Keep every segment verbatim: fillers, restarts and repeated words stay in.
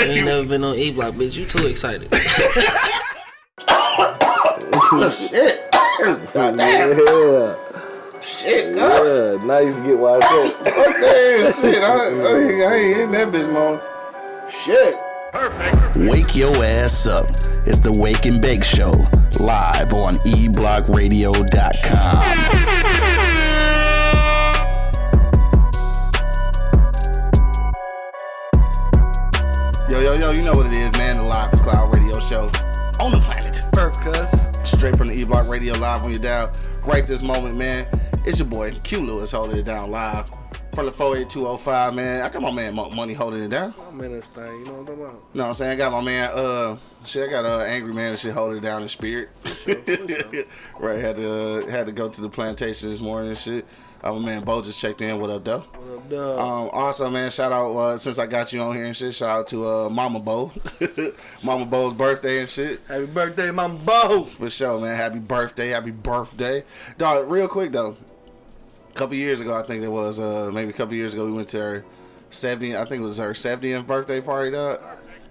You ain't never been on E Block, bitch. You too excited. Oh, shit. God damn. Yeah. Shit, God. Yeah, now you get wide shit. Fuck that shit. I, I, I ain't hitting that bitch, mom. Shit. Perfect. Wake your ass up. It's the Wake and Bake Show, live on e block radio dot com. Yo, yo, yo, you know what it is, man. The Live is Cloud Radio Show on the planet Earth, cuz. Straight from the E Block Radio, live on your dial. Right this moment, man. It's your boy, Q Lewis, holding it down live from the four eight two oh five, man. I got my man Money holding it down. I'm in this thing, you know what I'm talking about? You know what I'm saying? I got my man, uh, shit, I got uh, Angry Man and shit holding it down in spirit. For sure, for sure. Right, had to, uh, had to go to the plantation this morning and shit. Uh, my man Bo just checked in. What up, though? What up, though? Um, also, man, shout out, uh, since I got you on here and shit, shout out to uh, Mama Bo. Mama Bo's birthday and shit. Happy birthday, Mama Bo. For sure, man. Happy birthday. Happy birthday. Dog, real quick, though. A couple years ago, I think it was, uh, maybe a couple years ago, we went to her seventieth, I think it was her seventieth birthday party, dog.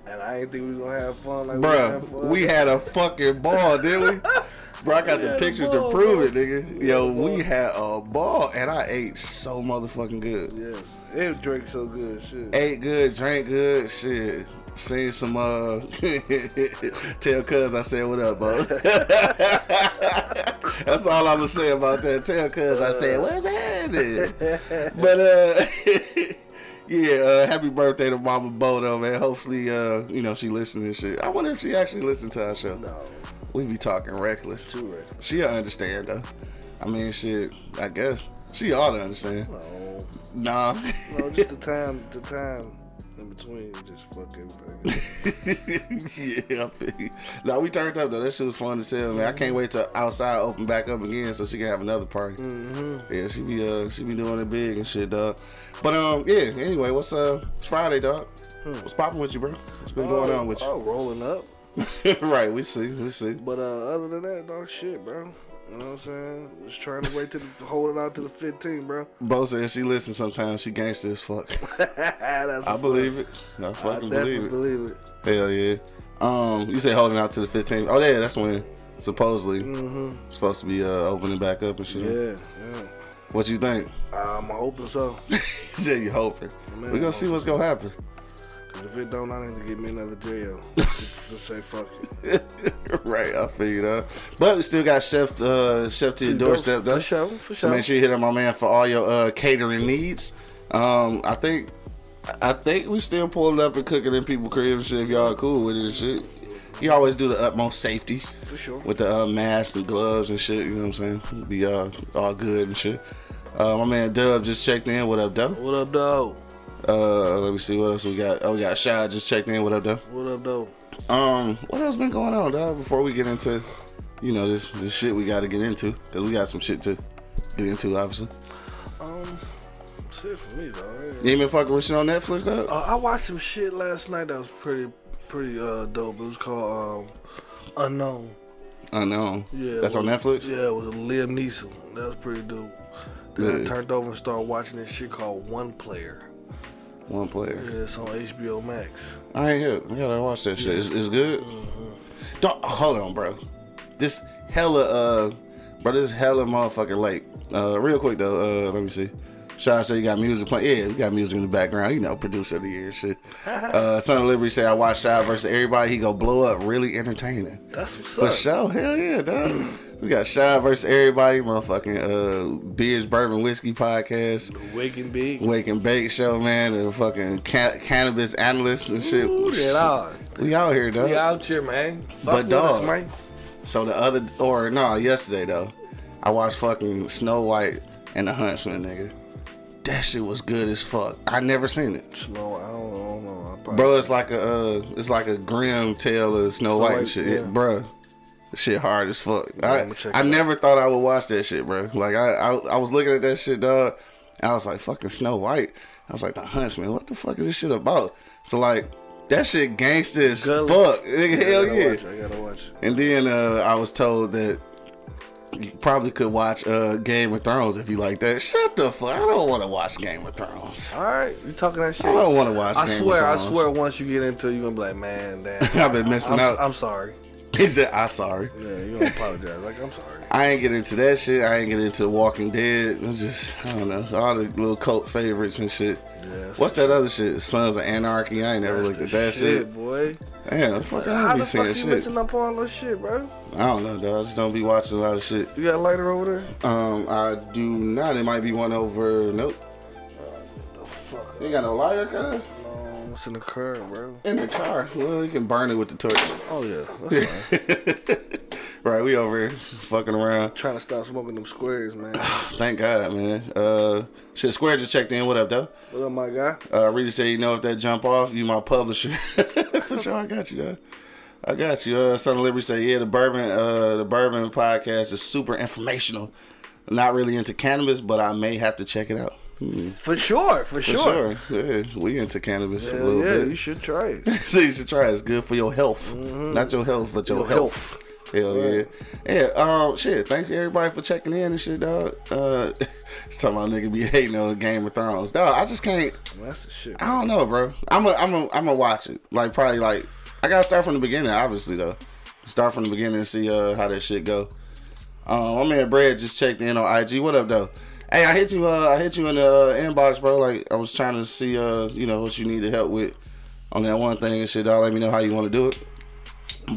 And I didn't think we was going to have fun. Like Bruh, we, we had a fucking ball, didn't we? Bro, I got yeah, the pictures the ball, to prove bro. It, nigga. Yo, we had a ball, and I ate so motherfucking good. Yes, it drank so good, shit. Ate good, drank good, shit. Seen some, uh, tell cuz I said what up, bro. That's all I'm gonna say about that. Tell cuz I said what's happening. But, uh... yeah, uh, happy birthday to Mama Bo, though, man. Hopefully, uh, you know, she listened and shit. I wonder if she actually listened to our show. No. We be talking reckless. Too reckless. She'll understand, though. I mean, shit, I guess. She ought to understand. No. Nah. No, just the time, the time in between just fuck everything. Yeah, I feel you. No, we turned up, though. That shit was fun to tell, man. Mm-hmm. I can't wait till outside open back up again so she can have another party. Mm-hmm. Yeah, she be, uh, she be doing it big and shit, dog. But, um, yeah, anyway, what's uh, it's Friday, dog. Hmm. What's popping with you, bro? What's been oh, going on with you? Oh, rolling up. Right, we see, we see. But uh, other than that, dog, shit, bro. You know what I'm saying? Just trying to wait to the, hold it out to the fifteen, bro. Bo says she listens sometimes. She gangster as fuck. That's I believe up. It. I fucking I believe it. believe it. Hell yeah. Um, you say holding out to the fifteen. Oh yeah, that's when supposedly mm-hmm. it's supposed to be uh, opening back up and shit. Yeah, yeah. What you think? I'm hoping so. You said you hoping. Man, we're gonna see what's gonna happen. Cause if it don't, I need to get me another jail. Just say fuck it. Right, I figured out. But we still got Chef uh, Chef to your doorstep, though. For sure, for sure. So make sure you hit up my man for all your uh, catering needs. Um, I think I think we still pulling up and cooking in people's cribs and shit if y'all cool with it and shit. You always do the utmost safety. For sure. With the uh, masks and gloves and shit, you know what I'm saying? Be uh, all good and shit. Uh, my man Dove just checked in. What up, Dove? What up, Dove? Uh, let me see what else we got. Oh, we got Shad just checked in. What up, though? What up, though? Um, what else been going on, dog? Before we get into, you know, this this shit we got to get into, cause we got some shit to get into, obviously. Um, shit for me, dog. Yeah. You ain't been fucking with shit on Netflix, dog? Uh, I watched some shit last night that was pretty pretty uh dope. It was called um Unknown. Unknown. Yeah. That's was, on Netflix. Yeah, it was Liam Neeson. That was pretty dope. Then yeah. I turned over and started watching this shit called One Player. One Player. Yeah, it's on H B O Max. I ain't hip. You gotta watch that shit. Yeah. It's, it's good. Mm-hmm. Don't, hold on, bro. This hella, uh, bro, this hella motherfucking late. Uh, real quick, though, uh, let me see. Shad said you got music playing. Yeah, we got music in the background. You know, producer of the year and shit. Uh, Son of Liberty said, I watched Shad versus everybody. He go blow up. Really entertaining. That's what's up. For sure. Hell yeah, dog. We got Shad versus everybody, motherfucking uh, Beers, Bourbon, Whiskey podcast. The Wake and Bake. Wake and Bake show, man. The fucking ca- cannabis analysts and shit. Ooh, shit. Out. We out here, dog. We out here, man. Fuck but, dog. Us, man. So the other, or no, yesterday, though, I watched fucking Snow White and the Huntsman, nigga. That shit was good as fuck. I never seen it. Snow, I don't, I don't know. I bro, it's like a, uh, it's like a grim tale of Snow, Snow White, White and shit. Yeah. It, bro. Shit hard as fuck. Yeah, I, I never thought I would watch that shit, bro. Like I, I, I was looking at that shit, dog. And I was like, fucking Snow White. I was like, the Huntsman. What the fuck is this shit about? So like, that shit gangster as fuck. Hell yeah. I gotta watch. And then uh, I was told that You probably could watch uh, Game of Thrones if you like that. Shut the fuck! I don't want to watch Game of Thrones. All right, you talking that shit? I don't want to watch. I Game swear, of Thrones. I swear. Once you get into, it, you gonna be like, man, damn. I've been messing I'm, up. I'm sorry. He said, "I'm sorry." Yeah, you don't apologize. Like, I'm sorry. I ain't get into that shit. I ain't get into Walking Dead. I'm just, I don't know, all the little cult favorites and shit. Yes. What's that other shit? Sons of Anarchy. I ain't never looked at that shit. shit. Boy. Damn, the fuck, I don't be seeing shit. How the fuck you missing up on all this shit, bro? I don't know, dog. I just don't be watching a lot of shit. You got a lighter over there? Um, I do not. It might be one over. Nope. Uh, the fuck? You got no lighter, cuz? No, it's in the car, bro. In the car? Well, you can burn it with the torch. Oh yeah, that's fine. Right, we over here fucking around. Trying to stop smoking them squares, man. Thank God, man. Uh, shit, Square just checked in. What up, though? What up, my guy? Uh, Rita said, you know, if that jump off, you my publisher. For sure, I got you, though. I got you. Uh, Son of Liberty said, yeah, the bourbon, uh, the bourbon podcast is super informational. I'm not really into cannabis, but I may have to check it out. Hmm. For sure, for, for sure. sure. Yeah, we into cannabis yeah, a little yeah, bit. Yeah, you should try it. So you should try it. It's good for your health. Mm-hmm. Not your health, but your, your health. health. Hell yeah. Yeah, um, shit, thank you everybody for checking in and shit, dog. Uh, it's talking about nigga be hating on Game of Thrones. Dog, I just can't. Well, that's the shit. I don't know, bro. I'm a, I'm a, I'm a watch it. Like, probably, like, I gotta start from the beginning, obviously, though. Start from the beginning and see uh, how that shit go. Um, my man Brad just checked in on I G. What up, though? Hey, I hit you, uh, I hit you in the uh, inbox, bro. Like, I was trying to see, uh, you know, what you need to help with on that one thing and shit, dog. Let me know how you want to do it.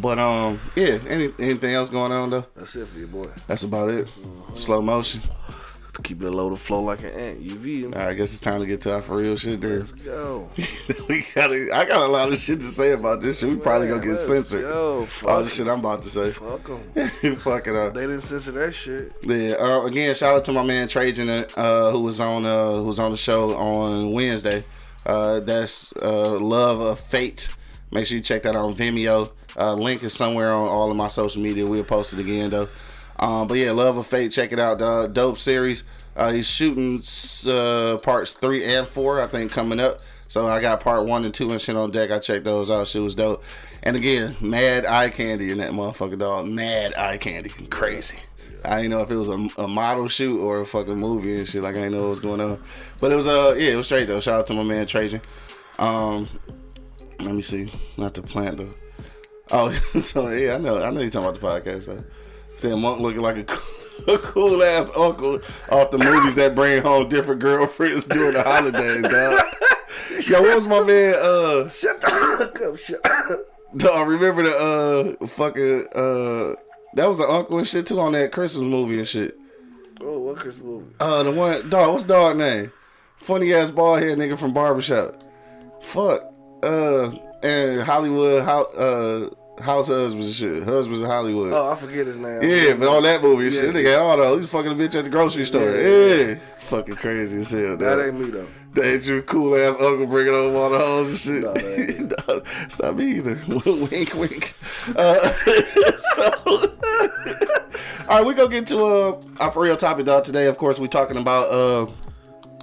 But, um, yeah, any, anything else going on, though? That's it for you, boy. That's about it. Mm-hmm. Slow motion. Keep it low to flow like an ant. U V. All right, I guess it's time to get to our for real shit there. Let's go. we gotta, I got a lot of shit to say about this shit. We man, probably gonna get censored. Go. All the shit I'm about to say. Fuck them. Fuck it up. They didn't censor that shit. Yeah. Uh, again, shout out to my man Trajan, uh, who was on, uh, who was on the show on Wednesday. Uh, that's uh, Love of Fate. Make sure you check that out on Vimeo. Uh, link is somewhere on all of my social media. We'll post it again, though. Um, but yeah, Love of Fate. Check it out. The dope series. Uh, he's shooting uh, parts three and four, I think, coming up. So I got part one and two and shit on deck. I checked those out. Shit was dope. And again, mad eye candy in that motherfucker, dog. Mad eye candy. Crazy. I didn't know if it was a, a model shoot or a fucking movie and shit. Like, I didn't know what was going on. But it was, uh, yeah, it was straight, though. Shout out to my man, Trajan. Um, let me see. Not to plant, though. Oh, so yeah, I know, I know you're talking about the podcast. So. Saying Monk looking like a cool, a cool ass uncle off the movies that bring home different girlfriends during the holidays, dog. Yo, what was my man? Uh, shut the fuck up, shut up. Dog, remember the uh fucking uh that was an uncle and shit too on that Christmas movie and shit. Oh, what Christmas movie? Uh, the one dog. What's dog name? Funny ass bald head nigga from Barbershop. Fuck. Uh, and Hollywood. How uh. House husbands and shit. Husbands in Hollywood. Oh, I forget his name. Yeah, but on that movie and yeah. shit. Nigga had all those. He was fucking a bitch at the grocery store. Yeah. yeah. yeah. Fucking crazy as hell, dog. That ain't me, though. That ain't your cool ass uncle bringing over all the hoes and shit. No, that ain't no, it's not me either. Wink, wink. Uh, so, all right, we gonna get to uh, our for real topic, dog. Today, of course, we talking about uh,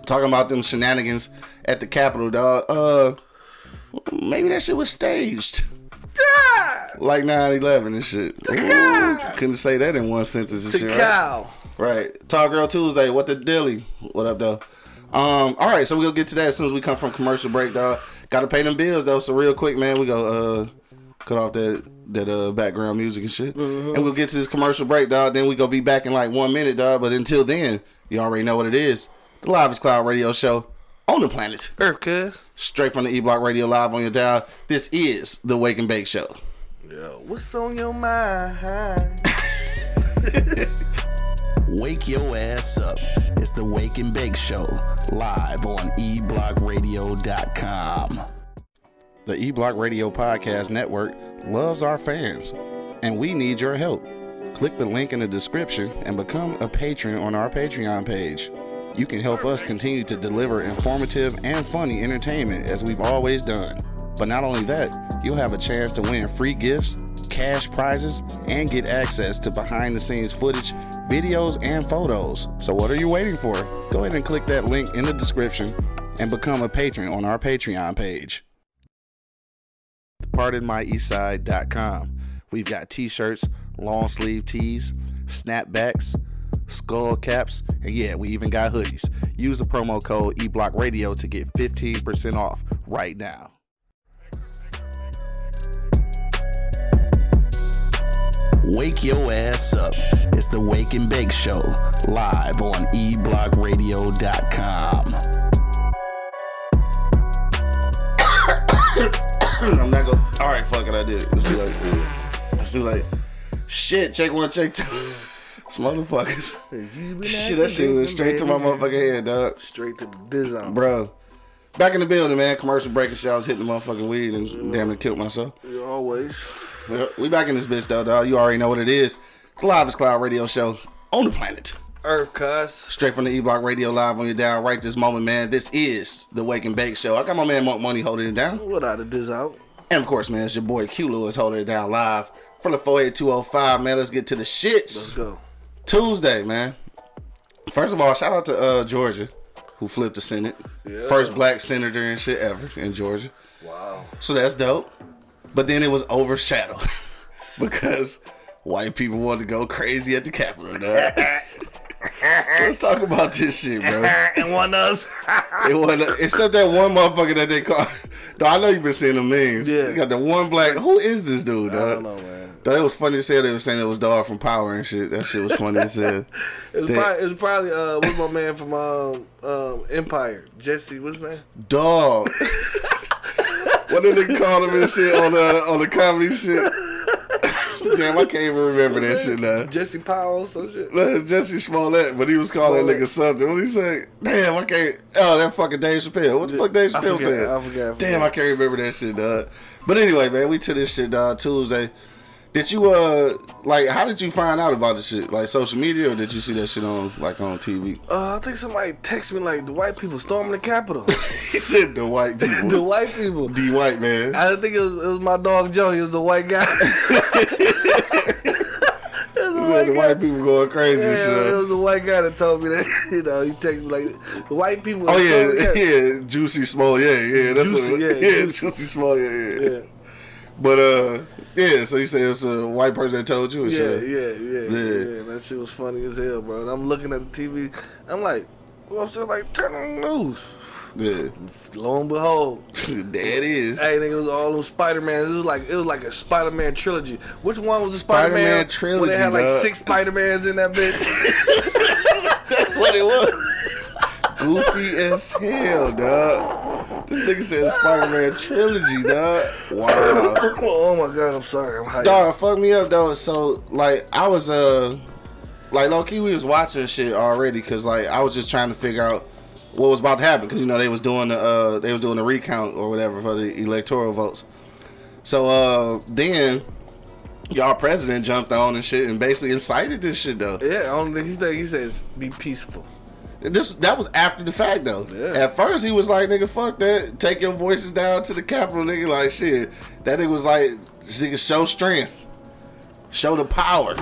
talking about them shenanigans at the Capitol, dog. Uh, maybe that shit was staged. Like nine eleven and shit. Ooh, couldn't say that in one sentence and shit, right? Right. Talk Girl Tuesday. What the dilly? What up, though? Um, all right, so we'll get to that as soon as we come from commercial break, dog. Gotta pay them bills, though. So real quick, man, we go uh, cut off that that uh, background music and shit. Mm-hmm. And we'll get to this commercial break, dog. Then we go be back in like one minute, dog. But until then, you already know what it is. The Live is Cloud Radio Show. On the planet Earth, cuz. Straight from the E Block Radio live on your dial. This is the Wake and Bake Show. Yo, what's on your mind? Wake your ass up. It's the Wake and Bake Show. Live on e block radio dot com. The E Block Radio Podcast Network loves our fans, and we need your help. Click the link in the description and become a patron on our Patreon page. You can help us continue to deliver informative and funny entertainment as we've always done. But not only that, you'll have a chance to win free gifts, cash prizes, and get access to behind-the-scenes footage, videos, and photos. So what are you waiting for? Go ahead and click that link in the description and become a patron on our Patreon page. Pardon my east side dot com. We've got t-shirts, long sleeve tees, snapbacks, skull caps, and yeah, we even got hoodies. Use the promo code E Block Radio to get fifteen percent off right now. Wake your ass up. It's the Wake and Bake Show, live on e block radio dot com. I'm not going to... All right, fuck it, I did it. It's too late. It's too late. Shit, check one, check two. It's motherfuckers. Shit, that shit went straight to my motherfucking head, dog. Straight to the design. Bro. Back in the building, man. Commercial break and shit. I was hitting the motherfucking weed and yeah. damn near killed myself. Yeah, always. We back in this bitch, though, dog. You already know what it is. The live is Cloud Radio Show on the planet Earth, cuss. Straight from the E-Block Radio live on your dial right this moment, man. This is the Wake and Bake Show. I got my man Monk Money holding it down. What out of this out? And, of course, man, it's your boy Q Lewis holding it down live from the four eight two oh five, man. Let's get to the shits. Let's go. Tuesday, man. First of all, shout out to uh, Georgia, who flipped the Senate. Yeah. First black senator and shit ever in Georgia. Wow. So that's dope. But then it was overshadowed because white people wanted to go crazy at the Capitol. So let's talk about this shit, bro. And one of us. Except that one motherfucker that they call. I know you've been seeing the memes. Yeah. You got the one black. Who is this dude, dog? I don't know, man. Though it was funny as hell. They were saying it was Dove from Power and shit. That shit was funny as hell. It was, that, probably, it was probably uh, with my man from um, um, Empire. Jesse, what's his name? Dog. What did they call him and shit on the on the comedy shit? Damn, I can't even remember that shit now. Jesse Powell, some shit. No, Jesse Smollett, but he was calling that nigga something. What did he say? Damn, I can't. Oh, that fucking Dave Chappelle. What the fuck Dave Chappelle said? I forgot. Damn, I can't remember that shit, dog. But anyway, man, we to this shit, dog. Tuesday. Did you uh like? How did you find out about this shit? Like social media, or did you see that shit on like on T V? Uh, I think somebody texted me like the white people storming the Capitol. He said the white people. The white people. The white man. I think it was, it was my dog Joe. He was a white guy. Well, the guy. White people going crazy and yeah, shit. It was a white guy that told me that, you know, he texted me like, the white people. Oh, yeah, yeah, Juicy Small, yeah, yeah. That's Juicy, what, yeah, yeah, Juicy, Juicy Small, yeah, yeah. yeah. But, uh, yeah, so you say it's a white person that told you and yeah, shit. Yeah, yeah, yeah, yeah. That shit was funny as hell, bro. And I'm looking at the T V, I'm like, well, I'm still like, turn on the news. Yeah. Lo and behold, that is. Hey, nigga, it was all those Spider-Man. It was like it was like a Spider-Man trilogy. Which one was the Spider-Man, Spider-Man trilogy? Where they had like dog. six Spider-Mans in that bitch. That's what it was. Goofy as hell, dog. This nigga said Spider-Man trilogy, dog. Wow. Oh my god, I'm sorry. I'm hyped. Dog, fuck me up, dog. So like, I was uh, like low key, we was watching shit already, cause like I was just trying to figure out what was about to happen, because you know they was doing the uh, they was doing the recount or whatever for the electoral votes. So uh, then y'all president jumped on and shit and basically incited this shit though. Yeah, only he said he says be peaceful. This that was after the fact though. Yeah. At first he was like, nigga, fuck that, take your voices down to the Capitol, nigga. Like shit, that nigga was like, nigga, show strength, show the power.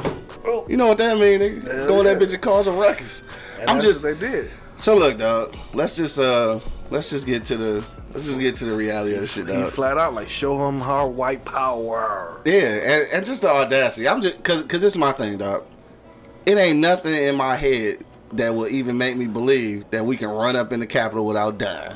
Oh. You know what that mean, nigga? Hell Go yeah. in that bitch and cause a ruckus. And I'm just what they did. So look, dog. Let's just uh, let's just get to the let's just get to the reality of the shit, dog. He flat out like show him her white power. Yeah, and, and just the audacity. I'm just cause cause this is my thing, dog. It ain't nothing in my head that will even make me believe that we can run up in the Capitol without dying.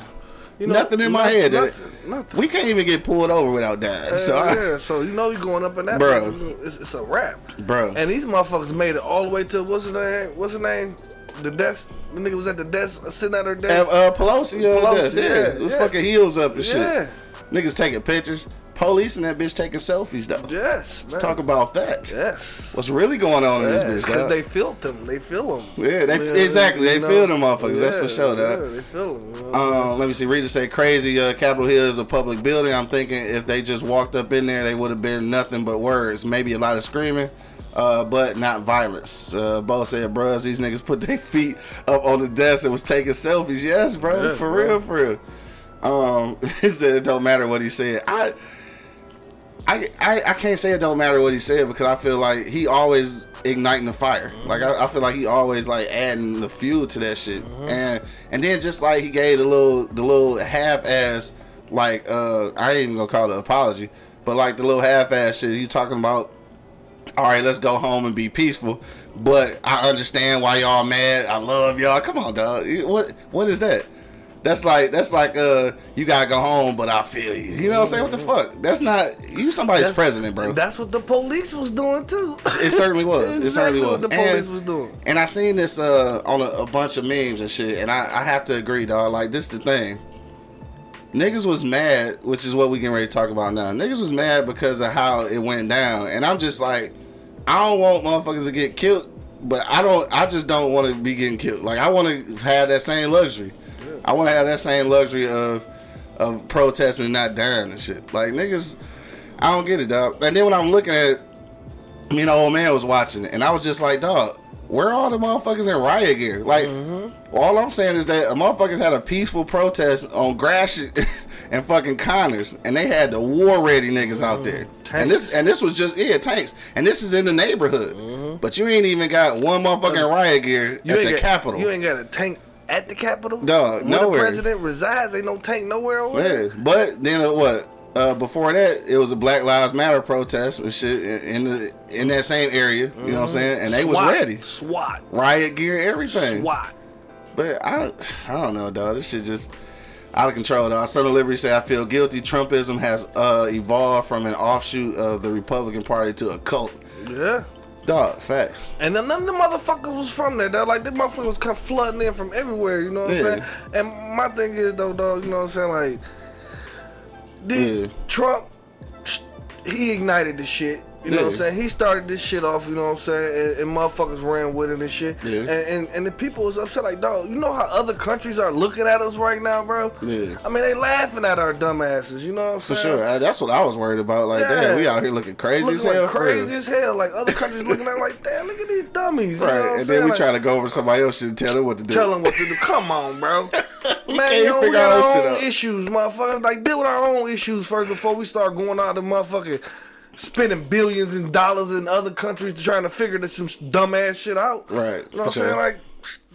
You know, nothing in nothing, my head. Nothing, nothing. We can't even get pulled over without dying. Uh, so I, yeah, so you know you're going up in that, bro. Place, it's, it's a wrap, bro. And these motherfuckers made it all the way to what's his name? What's his name? The desk, the nigga was at the desk, sitting at her desk. Uh, uh, Pelosi, Pelosi desk. yeah, yeah. It was yeah. fucking heels up and yeah. shit. Niggas taking pictures, police and that bitch taking selfies though. Yes, let's man. talk about that. Yes, what's really going on yes. in this bitch? Because they feel them, they feel them. Yeah, they yeah, exactly, they know. feel them motherfuckers. Yeah, that's for sure, though. Yeah, they feel them. Um, let me see. Rita say crazy. Uh, Capitol Hill is a public building. I'm thinking if they just walked up in there, they would have been nothing but words. Maybe a lot of screaming. Uh, but not violence. Uh, Bo said, bruhs, these niggas put their feet up on the desk and was taking selfies. Yes, bro. Yeah, for bro. real, for real. Um, he said it don't matter what he said. I, I, I, I can't say it don't matter what he said, because I feel like he always igniting the fire. Mm-hmm. Like, I, I feel like he always, like, adding the fuel to that shit. Mm-hmm. And and then just, like, he gave the little, the little half-ass, like, uh, I ain't even gonna call it an apology, but, like, the little half-ass shit. He talking about all right, let's go home and be peaceful. But I understand why y'all mad. I love y'all. Come on, dog. What what is that? That's like that's like uh you gotta go home, but I feel you. You know what I'm saying? What the fuck? That's not you. Somebody's that's, president, bro. That's what the police was doing too. It certainly was. Exactly it certainly was. What the police and, was doing. And I seen this uh on a, a bunch of memes and shit, and I, I have to agree, dog. Like this, the thing. Niggas was mad, which is what we getting ready to talk about now. Niggas was mad because of how it went down, and I'm just like, I don't want motherfuckers to get killed, but I don't. I just don't want to be getting killed. Like I want to have that same luxury. I want to have that same luxury of of protesting and not dying and shit. Like, niggas, I don't get it, dog. And then when I'm looking at, I mean, the old man was watching it, and I was just like, dog, where are all the motherfuckers in riot gear? Like, mm-hmm. all I'm saying is that motherfuckers had a peaceful protest on Gratiot and fucking Connors, and they had the war-ready niggas mm-hmm. out there. Tanks. And this and this was just, yeah, tanks. And this is in the neighborhood. Mm-hmm. But you ain't even got one motherfucking riot gear you at the got, Capitol. You ain't got a tank. At the Capitol? Dog, nowhere. Where the president resides, ain't no tank nowhere over there. Yeah, but then uh, what? Uh, before that, it was a Black Lives Matter protest and shit in the in that same area. Mm-hmm. You know what I'm saying? And they SWAT, was ready. SWAT. Riot gear, everything. SWAT. But I, I don't know, dog. This shit just out of control, dog. Son of Liberty said, I feel guilty. Trumpism has uh, evolved from an offshoot of the Republican Party to a cult. Yeah. Dog, facts. And then none of the motherfuckers was from there, dog. Like, the motherfuckers was come flooding in from everywhere, you know what yeah. I'm saying? And my thing is, though, dog, you know what I'm saying? Like, this yeah. Trump, he ignited this shit, you yeah. know what I'm saying? He started this shit off, you know what I'm saying? And, and motherfuckers ran with it and shit. Yeah. And, and, and the people was upset, like, dog, you know how other countries are looking at us right now, bro? Yeah. I mean, they laughing at our dumb asses, you know what I'm For saying? For sure. I, that's what I was worried about. Like, yeah. damn, we out here looking crazy looking as hell. Like crazy as hell. Like, other countries looking at like, damn, look at these dummies. Right. You know what and I'm then saying? We like, try to go over to somebody else and tell them what to do. Tell them what to do. Come on, bro. we Man, can't you know, figure we got our own shit out. Issues, motherfuckers. Like, deal with our own issues first before we start going out the motherfucking... spending billions in dollars in other countries trying to figure this some dumbass shit out. Right. You know what I'm sure. saying? Like,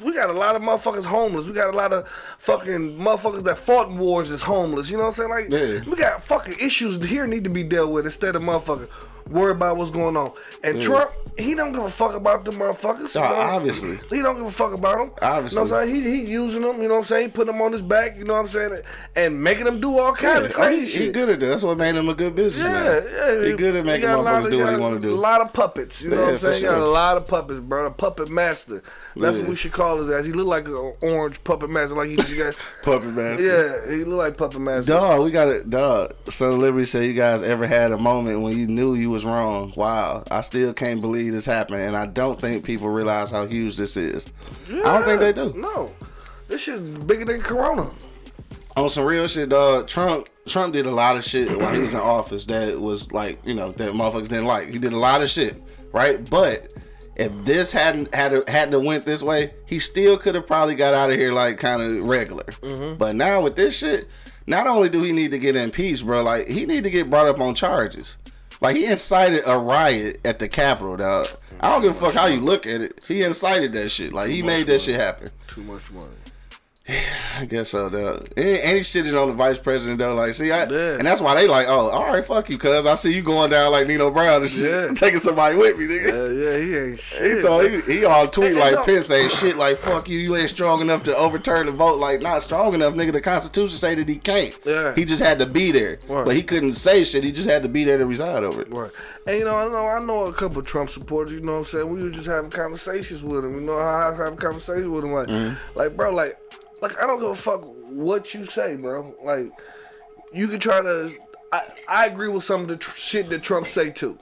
we got a lot of motherfuckers homeless. We got a lot of fucking motherfuckers that fought in wars that's homeless. You know what I'm saying? Like, yeah. we got fucking issues here need to be dealt with instead of motherfuckers worry about what's going on. And yeah. Trump, he don't give a fuck about the motherfuckers. Nah, you know? Obviously. He don't give a fuck about them. Obviously. You know what I'm saying? He, he using them, you know what I'm saying? He putting them on his back, you know what I'm saying? And making them do all kinds yeah. of crazy he, shit. He good at that. That's what made him a good businessman. Yeah, yeah. He good at making motherfuckers of, do what he want to do. A lot of puppets, you yeah, know what I'm saying? Sure. He got a lot of puppets, bro. A puppet master. That's yeah. what we should call his ass. He look like an orange puppet master. Like he just got... puppet master. Yeah, he look like puppet master. Dog, we got it. Dog, Son of Liberty said you guys ever had a moment when you knew you was wrong. Wow. I still can't believe this happened, and I don't think people realize how huge this is. Yeah, I don't think they do. No. This shit's bigger than Corona. On some real shit, dog, Trump Trump did a lot of shit while he was in office that was like, you know, that motherfuckers didn't like. He did a lot of shit, right? But if this hadn't had had to went this way, he still could have probably got out of here like kind of regular. Mm-hmm. But now with this shit, not only do he need to get impeached, bro, like he need to get brought up on charges. Like, he incited a riot at the Capitol, dog. I don't give a fuck how you look at it. He incited that shit. Like, he made that shit happen. Too much money. Yeah, I guess so, dog. And he shitted on the vice president, though. Like, see, I, and that's why they like, oh, all right, fuck you, cuz. I see you going down like Nino Brown and shit. Yeah. Taking somebody with me, nigga. Yeah, yeah, he ain't shit. He, told, he, he all tweet and, and like no. Pence ain't shit like, fuck you, you ain't strong enough to overturn the vote. Like, not strong enough, nigga. The Constitution say that he can't. Yeah. He just had to be there. Right. But he couldn't say shit. He just had to be there to reside over it. Right. And, you know, I know I know a couple of Trump supporters, you know what I'm saying? We were just having conversations with him. You know how I have conversations with him. Like, mm-hmm. like bro, like, Like, I don't give a fuck what you say, bro. Like, you can try to... I, I agree with some of the tr- shit that Trump say, too.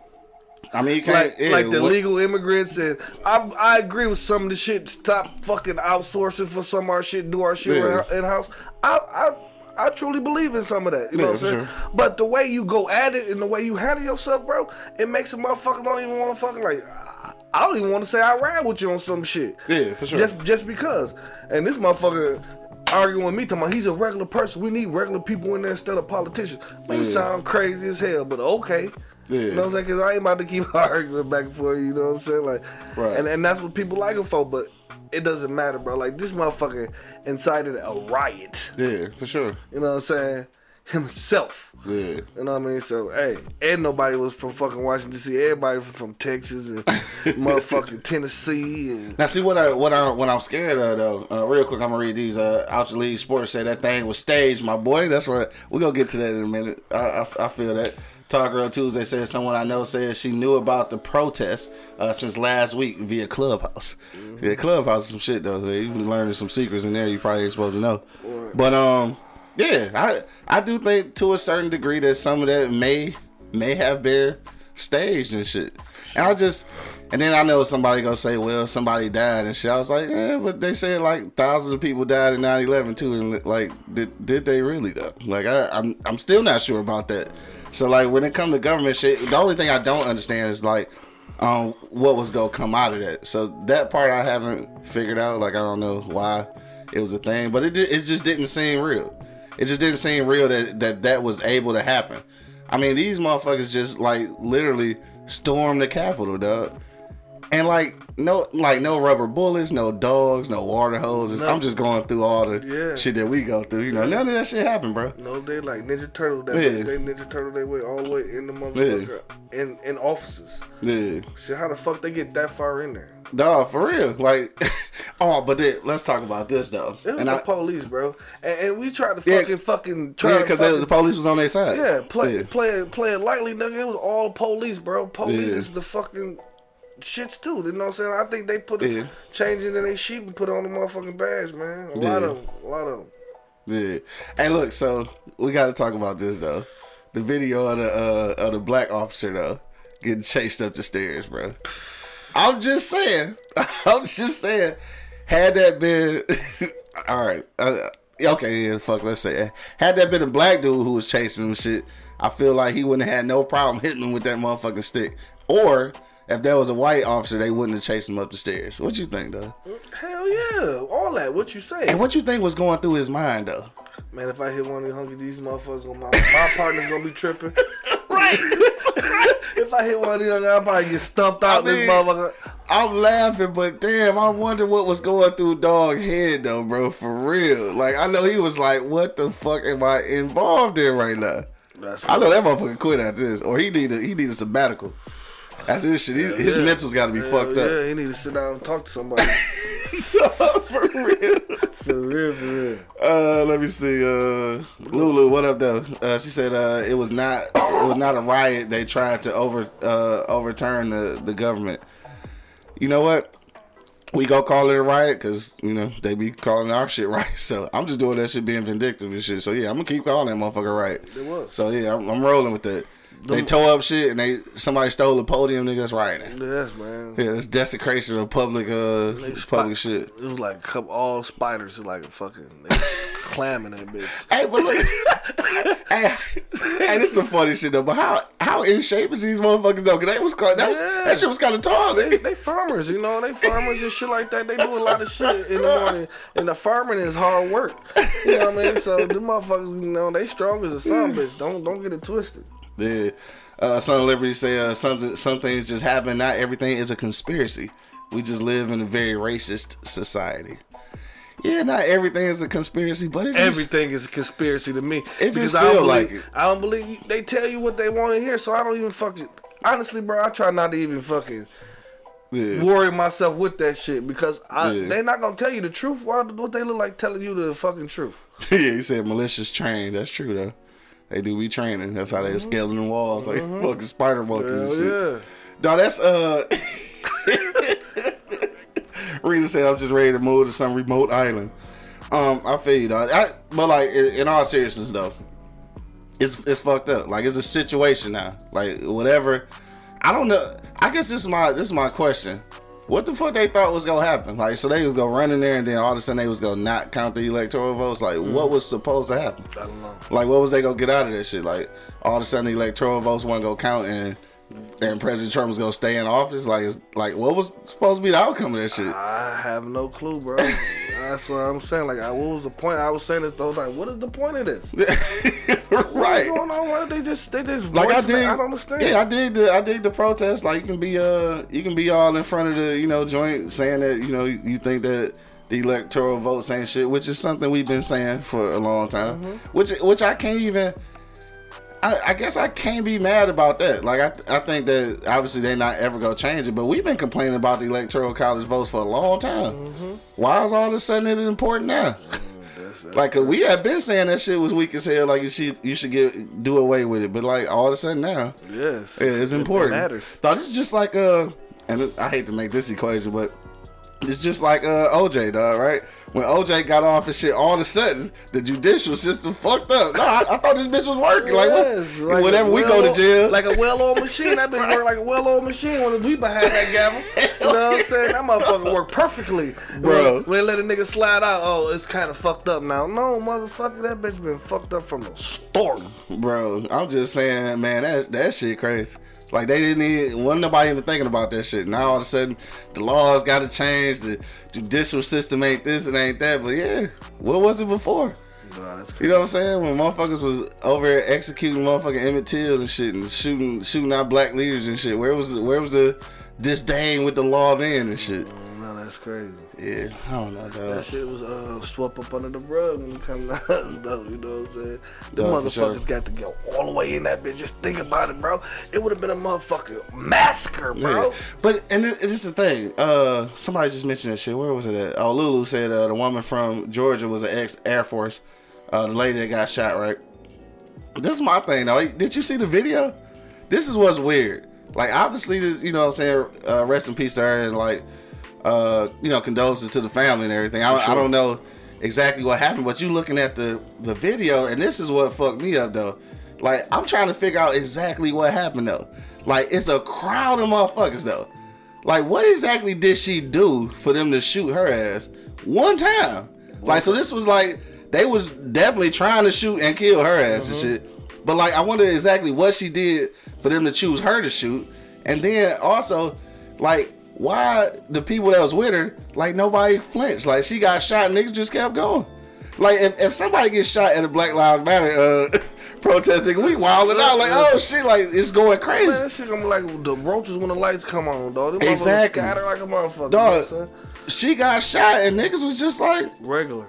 I mean, you can't... Like, yeah, like the what? Legal immigrants and... I I agree with some of the shit. Stop fucking outsourcing for some of our shit. Do our shit yeah. in-house. I... I I truly believe in some of that, you know yeah, what I'm saying? Sure. But the way you go at it and the way you handle yourself, bro, it makes a motherfucker don't even want to fucking, like, I don't even want to say I ride with you on some shit. Yeah, for sure. Just just because. And this motherfucker arguing with me, talking about he's a regular person. We need regular people in there instead of politicians. Man, yeah. You sound crazy as hell, but okay. Yeah. You know what I'm saying? Because I ain't about to keep arguing back and forth, you know what I'm saying? Like, right. And, and that's what people like him for, but... it doesn't matter, bro. Like, this motherfucker incited a riot. Yeah, for sure. You know what I'm saying? himself. Good. You know what I mean? So, hey, and nobody was from fucking Washington D C. Everybody was from Texas and motherfucking Tennessee. And now, see what I what I what I'm scared of though. Uh, real quick, I'm gonna read these. Uh, Out Your League Sports say that thing was staged, my boy. That's right. We're gonna get to that in a minute. I I, I feel that. Talk Girl Tuesday says someone I know says she knew about the protest uh, since last week via Clubhouse. Mm-hmm. Yeah, Clubhouse is some shit though. You learning some secrets in there you probably ain't supposed to know. Right. But um, yeah, I I do think to a certain degree that some of that may may have been staged and shit. And I just and then I know somebody gonna say, well, somebody died and shit. I was like, yeah, but they said like thousands of people died in nine eleven too, and like did did they really though? Like I I'm I'm still not sure about that. So, like, when it comes to government shit, the only thing I don't understand is, like, um, what was going to come out of that. So, that part I haven't figured out. Like, I don't know why it was a thing. But it it just didn't seem real. It just didn't seem real that that, that was able to happen. I mean, these motherfuckers just, like, literally stormed the Capitol, dog. And, like, no like no rubber bullets, no dogs, no water hoses. No. I'm just going through all the yeah. shit that we go through. You know, yeah. none of that shit happened, bro. No, they like Ninja Turtles. That yeah. way. They Ninja Turtle their way all the way in the motherfucker. Yeah. In, in offices. Yeah. Shit, how the fuck they get that far in there? Dog, for real. Like, oh, but then, let's talk about this, though. It was and the I, police, bro. And, and we tried to fucking, yeah, fucking try yeah, because the police was on their side. Yeah, play, yeah. play, play it lightly, nigga. It was all police, bro. Police yeah. is the fucking... shits too, you know what I'm saying? I think they put a yeah. change in their sheep and put on the motherfucking badge, man. A yeah. lot of, a lot of. Yeah. Hey, look, so we got to talk about this though. The video of the uh, of the black officer though getting chased up the stairs, bro. I'm just saying. I'm just saying. Had that been, all right, uh, okay, yeah, fuck, let's say that. Had that been a black dude who was chasing him, shit, I feel like he wouldn't have had no problem hitting him with that motherfucking stick. Or if there was a white officer, they wouldn't have chased him up the stairs. What you think, though? Hell yeah. All that. What you say? And what you think was going through his mind, though? Man, if I hit one of these hunky, these motherfuckers, gonna, my, my partner's going to be tripping. Right. If I hit one of these, I'll probably get stumped out I mean, this motherfucker. I'm laughing, but damn, I wonder what was going through dog head, though, bro, for real. Like, I know he was like, what the fuck am I involved in right now? That's I know that motherfucker quit after this, or he need a, he need a sabbatical. After this shit, yeah, his yeah. mental's got to be yeah, fucked up. Yeah, he need to sit down and talk to somebody. So, for real. For real, for real. Uh, let me see. Uh, Lulu, what up, though? Uh, she said uh, it was not it was not a riot. They tried to over uh, overturn the, the government. You know what? We go call it a riot because, you know, they be calling our shit right. So I'm just doing that shit being vindictive and shit. So, yeah, I'm going to keep calling that motherfucker right. It was. So, yeah, I'm, I'm rolling with that. They tore up shit and they somebody stole the podium, nigga. That's rioting. Yes, man. Yeah, it's desecration of public, uh, spi- public shit. It was like all spiders, like a fucking they clamming that bitch. Hey, but look, hey, hey, this is some funny shit though. But how how in shape is these motherfuckers though? Cause that was that was yeah. that shit was kind of tall. They, they farmers, you know, they farmers and shit like that. They do a lot of shit in the morning, and the farming is hard work. You know what I mean? So them motherfuckers, you know, they strong as a son bitch. Don't don't get it twisted. Yeah, uh, Son of Liberty say uh, something. Some things just happen. Not everything is a conspiracy. We just live in a very racist society. Yeah, not everything is a conspiracy, but it just, everything is a conspiracy to me. It just feels I don't like believe, it. I don't believe they tell you what they want to hear, so I don't even fucking. Honestly, bro, I try not to even fucking yeah. worry myself with that shit because I, yeah. they're not gonna tell you the truth. Why? What they look like telling you the fucking truth? Yeah, you said malicious train. That's true though. They do be training. That's how they mm-hmm. skeleton walls, like mm-hmm. fucking spider monkeys and shit. Yeah. No, that's uh. Rita said, "I'm just ready to move to some remote island." Um, I feel you, dog. I, but like, in, in all seriousness, though, it's it's fucked up. Like, it's a situation now. Like, whatever. I don't know. I guess this is my this is my question. What the fuck they thought was gonna happen? Like, so they was gonna run in there and then all of a sudden they was gonna not count the electoral votes? Like, mm. what was supposed to happen? I don't know. Like, what was they gonna get out of that shit? Like, all of a sudden the electoral votes weren't gonna count and and President Trump was gonna stay in office? Like, it's, like what was supposed to be the outcome of that shit? I have no clue, bro. That's what I'm saying. Like, I, what was the point? I was saying this, though. I was like, what is the point of this? Right. What's going on? Why they just they just like I did. I don't understand. Yeah, I did. The, I did the protest. Like, you can be uh, you can be all in front of the you know joint saying that you know you, you think that The electoral votes ain't shit, which is something we've been saying for a long time. Mm-hmm. Which which I can't even... I, I guess I can't be mad about that. Like, I th- I think that obviously they're not ever going to change it, but we've been complaining about the electoral college votes for a long time. Mm-hmm. Why is all of a sudden it important now? Like, we have been saying that shit was weak as hell. Like, you should, you should get, do away with it. But, like, all of a sudden now, yes, it, it's important. It matters. Thought it's just like, uh, and I hate to make this equation, but it's just like uh, O J, dog, right? When O J got off and shit, all of a sudden, the judicial system fucked up. No, I, I thought this bitch was working. Like, yes, what, like whenever we well go to jail. Like a well-oiled machine. That bitch right. worked like a well-oiled machine when we behind that gavel. You know what I'm saying? That motherfucker worked perfectly. Bro. When they let a nigga slide out, oh, it's kind of fucked up now. No, motherfucker, that bitch been fucked up from the start. Bro, I'm just saying, man, that, that shit crazy. Like, they didn't even, wasn't nobody even thinking about that shit. Now, all of a sudden, the laws got to change. The judicial system ain't this and ain't that. But, yeah, what was it before? Nah, that's crazy. You know what I'm saying? When motherfuckers was over here executing motherfucking Emmett Till and shit and shooting shooting out black leaders and shit, where was the, where was the disdain with the law then and shit? No, that's crazy. Yeah, I don't know, dog. That shit was uh, swept up under the rug when it comes to us, though. You know what I'm saying? Them no, motherfuckers sure. got to go all the way in that bitch. Just think about it, bro. It would have been a motherfucking massacre, bro. Yeah. But, and this is the thing. Uh, somebody just mentioned that shit. Where was it at? Oh, Lulu said uh, the woman from Georgia was an ex-Air Force. Uh, the lady that got shot, right? This is my thing, though. Did you see the video? This is what's weird. Like, obviously, this, you know what I'm saying? Uh, rest in peace to her and, like, Uh, you know, condolences to the family and everything. I, sure. I don't know exactly what happened, but you looking at the, the video, and this is what fucked me up, though. Like, I'm trying to figure out exactly what happened, though. Like, it's a crowd of motherfuckers, though. Like, what exactly did she do for them to shoot her ass one time? Like, so this was like, they was definitely trying to shoot and kill her ass mm-hmm. and shit. But, like, I wonder exactly what she did for them to choose her to shoot. And then also, like, why the people that was with her, like, nobody flinched. Like, she got shot and niggas just kept going. Like, if, if somebody gets shot at a Black Lives Matter uh, protest, nigga, we wilding out. Like, oh, shit, like, it's going crazy. Man, that shit gonna be like the roaches when the lights come on, dog. Them exactly. Got her like a motherfucker. Dog, you know, she got shot and niggas was just like... regular.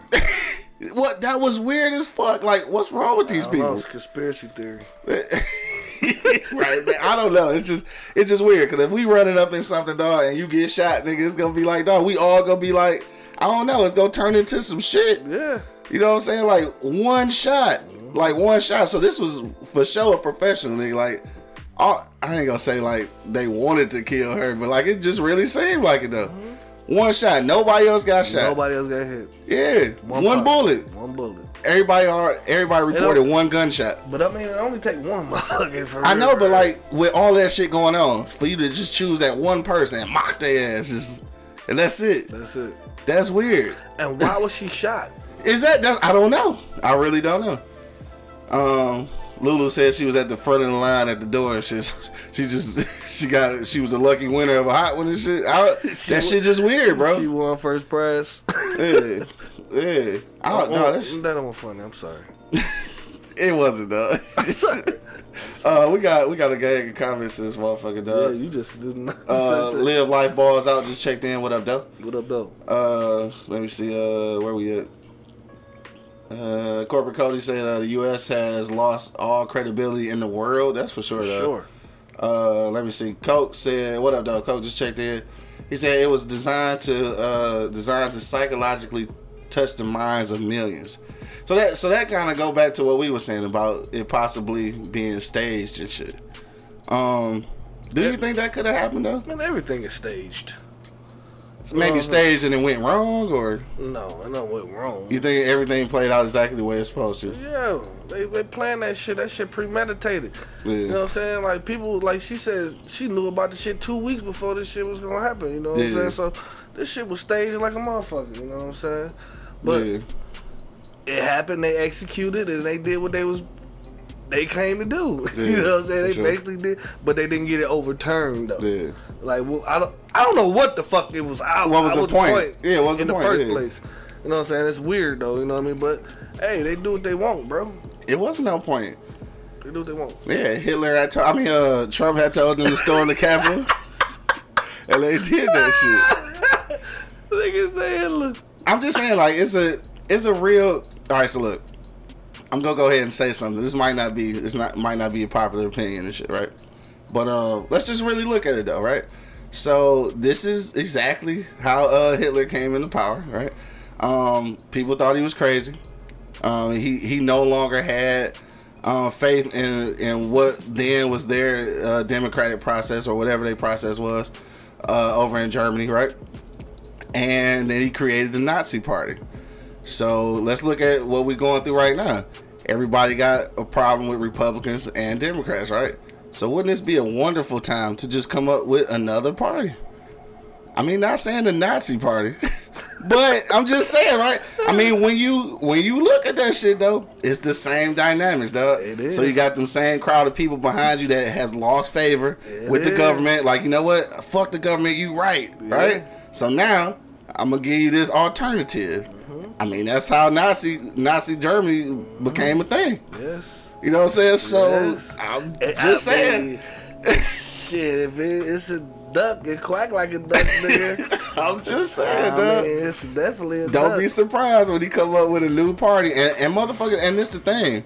What? That was weird as fuck. Like, what's wrong with these I don't people? Know, it's conspiracy theory. Right, man, I don't know. It's just, it's just weird. Cause if we running up in something, dog, and you get shot, nigga, it's gonna be like, dog, we all gonna be like, I don't know. It's gonna turn into some shit. Yeah. You know what I'm saying? Like one shot, mm-hmm. like one shot. So this was for sure professionally. Like, all, I ain't gonna say like they wanted to kill her, but like it just really seemed like it though. Mm-hmm. One shot. Nobody else got shot. Nobody else got hit. Yeah. One, one bullet. One bullet. Everybody are, everybody reported one gunshot. But I mean, it only take one motherfucker for real. I know, but like, with all that shit going on, for you to just choose that one person and mock their ass, just, and that's it. That's it. That's weird. And why was she shot? Is that, that, I don't know. I really don't know. Um, Lulu said she was at the front of the line at the door and shit. She just, she got, she was the lucky winner of a hot one and shit. I, that shit just weird, bro. She won first prize. Yeah. Yeah, I, no, that's, that wasn't funny. I'm sorry. It wasn't, though. I'm sorry. uh, we got we got a gang of comments in this motherfucker, dog. Yeah, you just did not. Uh, live life balls out. Just checked in. What up, though? What up, though? Uh, let me see. Uh, where we at? Uh, Corporate Cody said uh, the U S has lost all credibility in the world. That's for sure, for sure. Uh, let me see. Coke said, "What up, though?" Coke just checked in. He said it was designed to uh, designed to psychologically touch the minds of millions. So that so that kind of go back to what we were saying about it possibly being staged and shit. Um, do yeah. you think that could have happened though? Man, everything is staged. So maybe um, staged and it went wrong, or no, it don't went wrong. You think everything played out exactly the way it's supposed to? Yeah, they they planned that shit. That shit premeditated. Yeah. You know what I'm saying? Like people, like she said, she knew about the shit two weeks before this shit was gonna happen. You know what, yeah. what I'm saying? So this shit was staged like a motherfucker. You know what I'm saying? But yeah. it happened, they executed, and they did what they was they came to do. Yeah, you know what I'm saying? They sure. basically did, but they didn't get it overturned though. Yeah. Like well, I don't I don't know what the fuck it was. I, what was, I the, was point? the point? Yeah, what was in the, the point? first yeah. place. You know what I'm saying? It's weird though, you know what I mean? But hey, they do what they want, bro. It wasn't no point. They do what they want. Yeah, Hitler had told I mean uh Trump had told them to storm the Capitol. And they did that shit. Nigga say Hitler. I'm just saying, like, it's a it's a real. All right, so look, I'm gonna go ahead and say something. This might not be it's not might not be a popular opinion and shit, right? But uh, let's just really look at it though, right? So this is exactly how uh, Hitler came into power, right? Um, people thought he was crazy. Um, he he no longer had uh, faith in in what then was their uh, democratic process or whatever their process was uh, over in Germany, right? And then he created the Nazi Party. So let's look at what we're going through right now. Everybody got a problem with Republicans and Democrats, right? So wouldn't this be a wonderful time to just come up with another party? I mean, not saying the Nazi Party, but I'm just saying, right? I mean, when you when you look at that shit, though, it's the same dynamics, dog. It is. So you got them same crowd of people behind you that has lost favor it with is. the government. Like, you know what? Fuck the government. You right, yeah. right? So now I'm gonna give you this alternative. Mm-hmm. I mean, that's how Nazi Nazi Germany mm-hmm. became a thing. Yes. You know what I'm saying? So yes. I'm just I mean, saying, shit, if it, it's a duck, it quack like a duck, nigga. I'm just saying, I duck. Mean, it's definitely a Don't duck. Don't be surprised when he come up with a new party, and, and motherfuckers. And this the thing,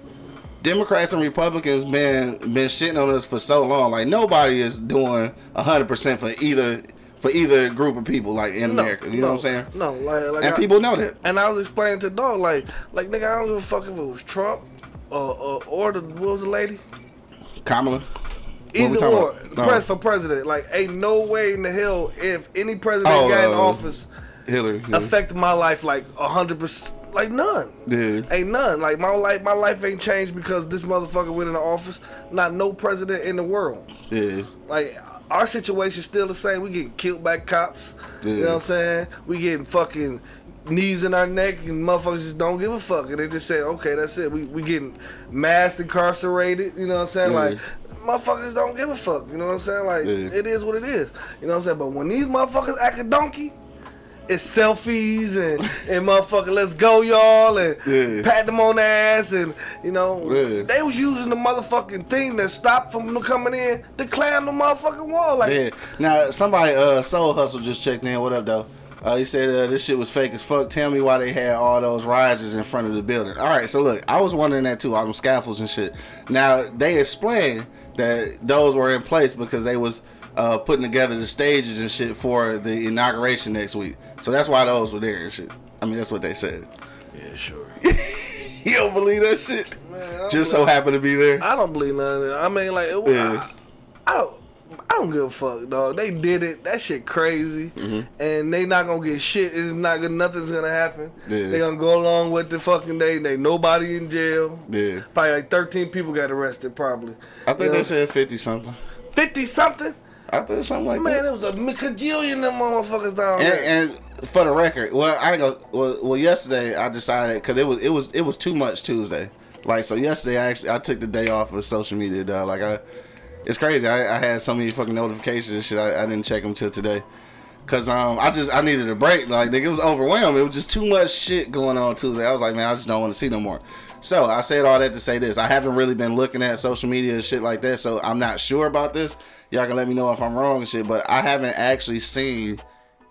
Democrats and Republicans been been shitting on us for so long. Like nobody is doing one hundred percent for either. For either group of people, like in no, America, you no, know what I'm saying? No, like, like and I, people know that. And I was explaining to dog, like, like nigga, I don't give a fuck if it was Trump or or, or the what was the lady, Kamala. Either or, no. press for president. Like, ain't no way in the hell if any president oh, got uh, in office, Hillary, Hillary affected my life like a hundred percent. Like none, yeah. ain't none. Like my life, my life ain't changed because this motherfucker went into office. Not no president in the world. Yeah, like. Our situation's still the same. We getting killed by cops. Yeah. You know what I'm saying? We getting fucking knees in our neck and motherfuckers just don't give a fuck. And they just say, okay, that's it. We we getting mass incarcerated. You know what I'm saying? Yeah. Like, motherfuckers don't give a fuck. You know what I'm saying? Like, yeah. it is what it is. You know what I'm saying? But when these motherfuckers act a donkey, it's selfies and, and motherfucking let's go, y'all, and yeah. pat them on the ass. And, you know, yeah. they was using the motherfucking thing that stopped from them coming in to climb the motherfucking wall. Like, yeah. Now, somebody, uh, Soul Hustle just checked in. What up, though? Uh, he said uh, this shit was fake as fuck. Tell me why they had all those risers in front of the building. All right, so look, I was wondering that, too, all them scaffolds and shit. Now, they explained that those were in place because they was... Uh, putting together the stages and shit for the inauguration next week. So that's why those were there and shit. I mean, that's what they said. Yeah, sure. You don't believe that shit? Man, just so happened to be there? I don't believe none of that. I mean, like, it, yeah. I, I, don't, I don't give a fuck, dog. They did it. That shit crazy. Mm-hmm. And they not gonna get shit. It's not good. Nothing's gonna happen. Yeah. They gonna go along with the fucking day. They nobody in jail. Yeah. Probably like thirteen people got arrested, probably. I think you they know? said fifty-something. fifty-something? I thought something like Man, that. Man, it was a cajillion of them motherfuckers down and, there. And for the record, well, I go well, well yesterday I decided because it was it was it was too much Tuesday. Like so, yesterday I actually I took the day off of social media. Dog. Like I, it's crazy. I, I had so many fucking notifications and shit. I, I didn't check them till today. Cause um I just I needed a break. Like nigga, it was overwhelming. It was just too much shit going on Tuesday. I was like, man, I just don't want to see no more. So I said all that to say this. I haven't really been looking at social media and shit like that, so I'm not sure about this. Y'all can let me know if I'm wrong and shit, but I haven't actually seen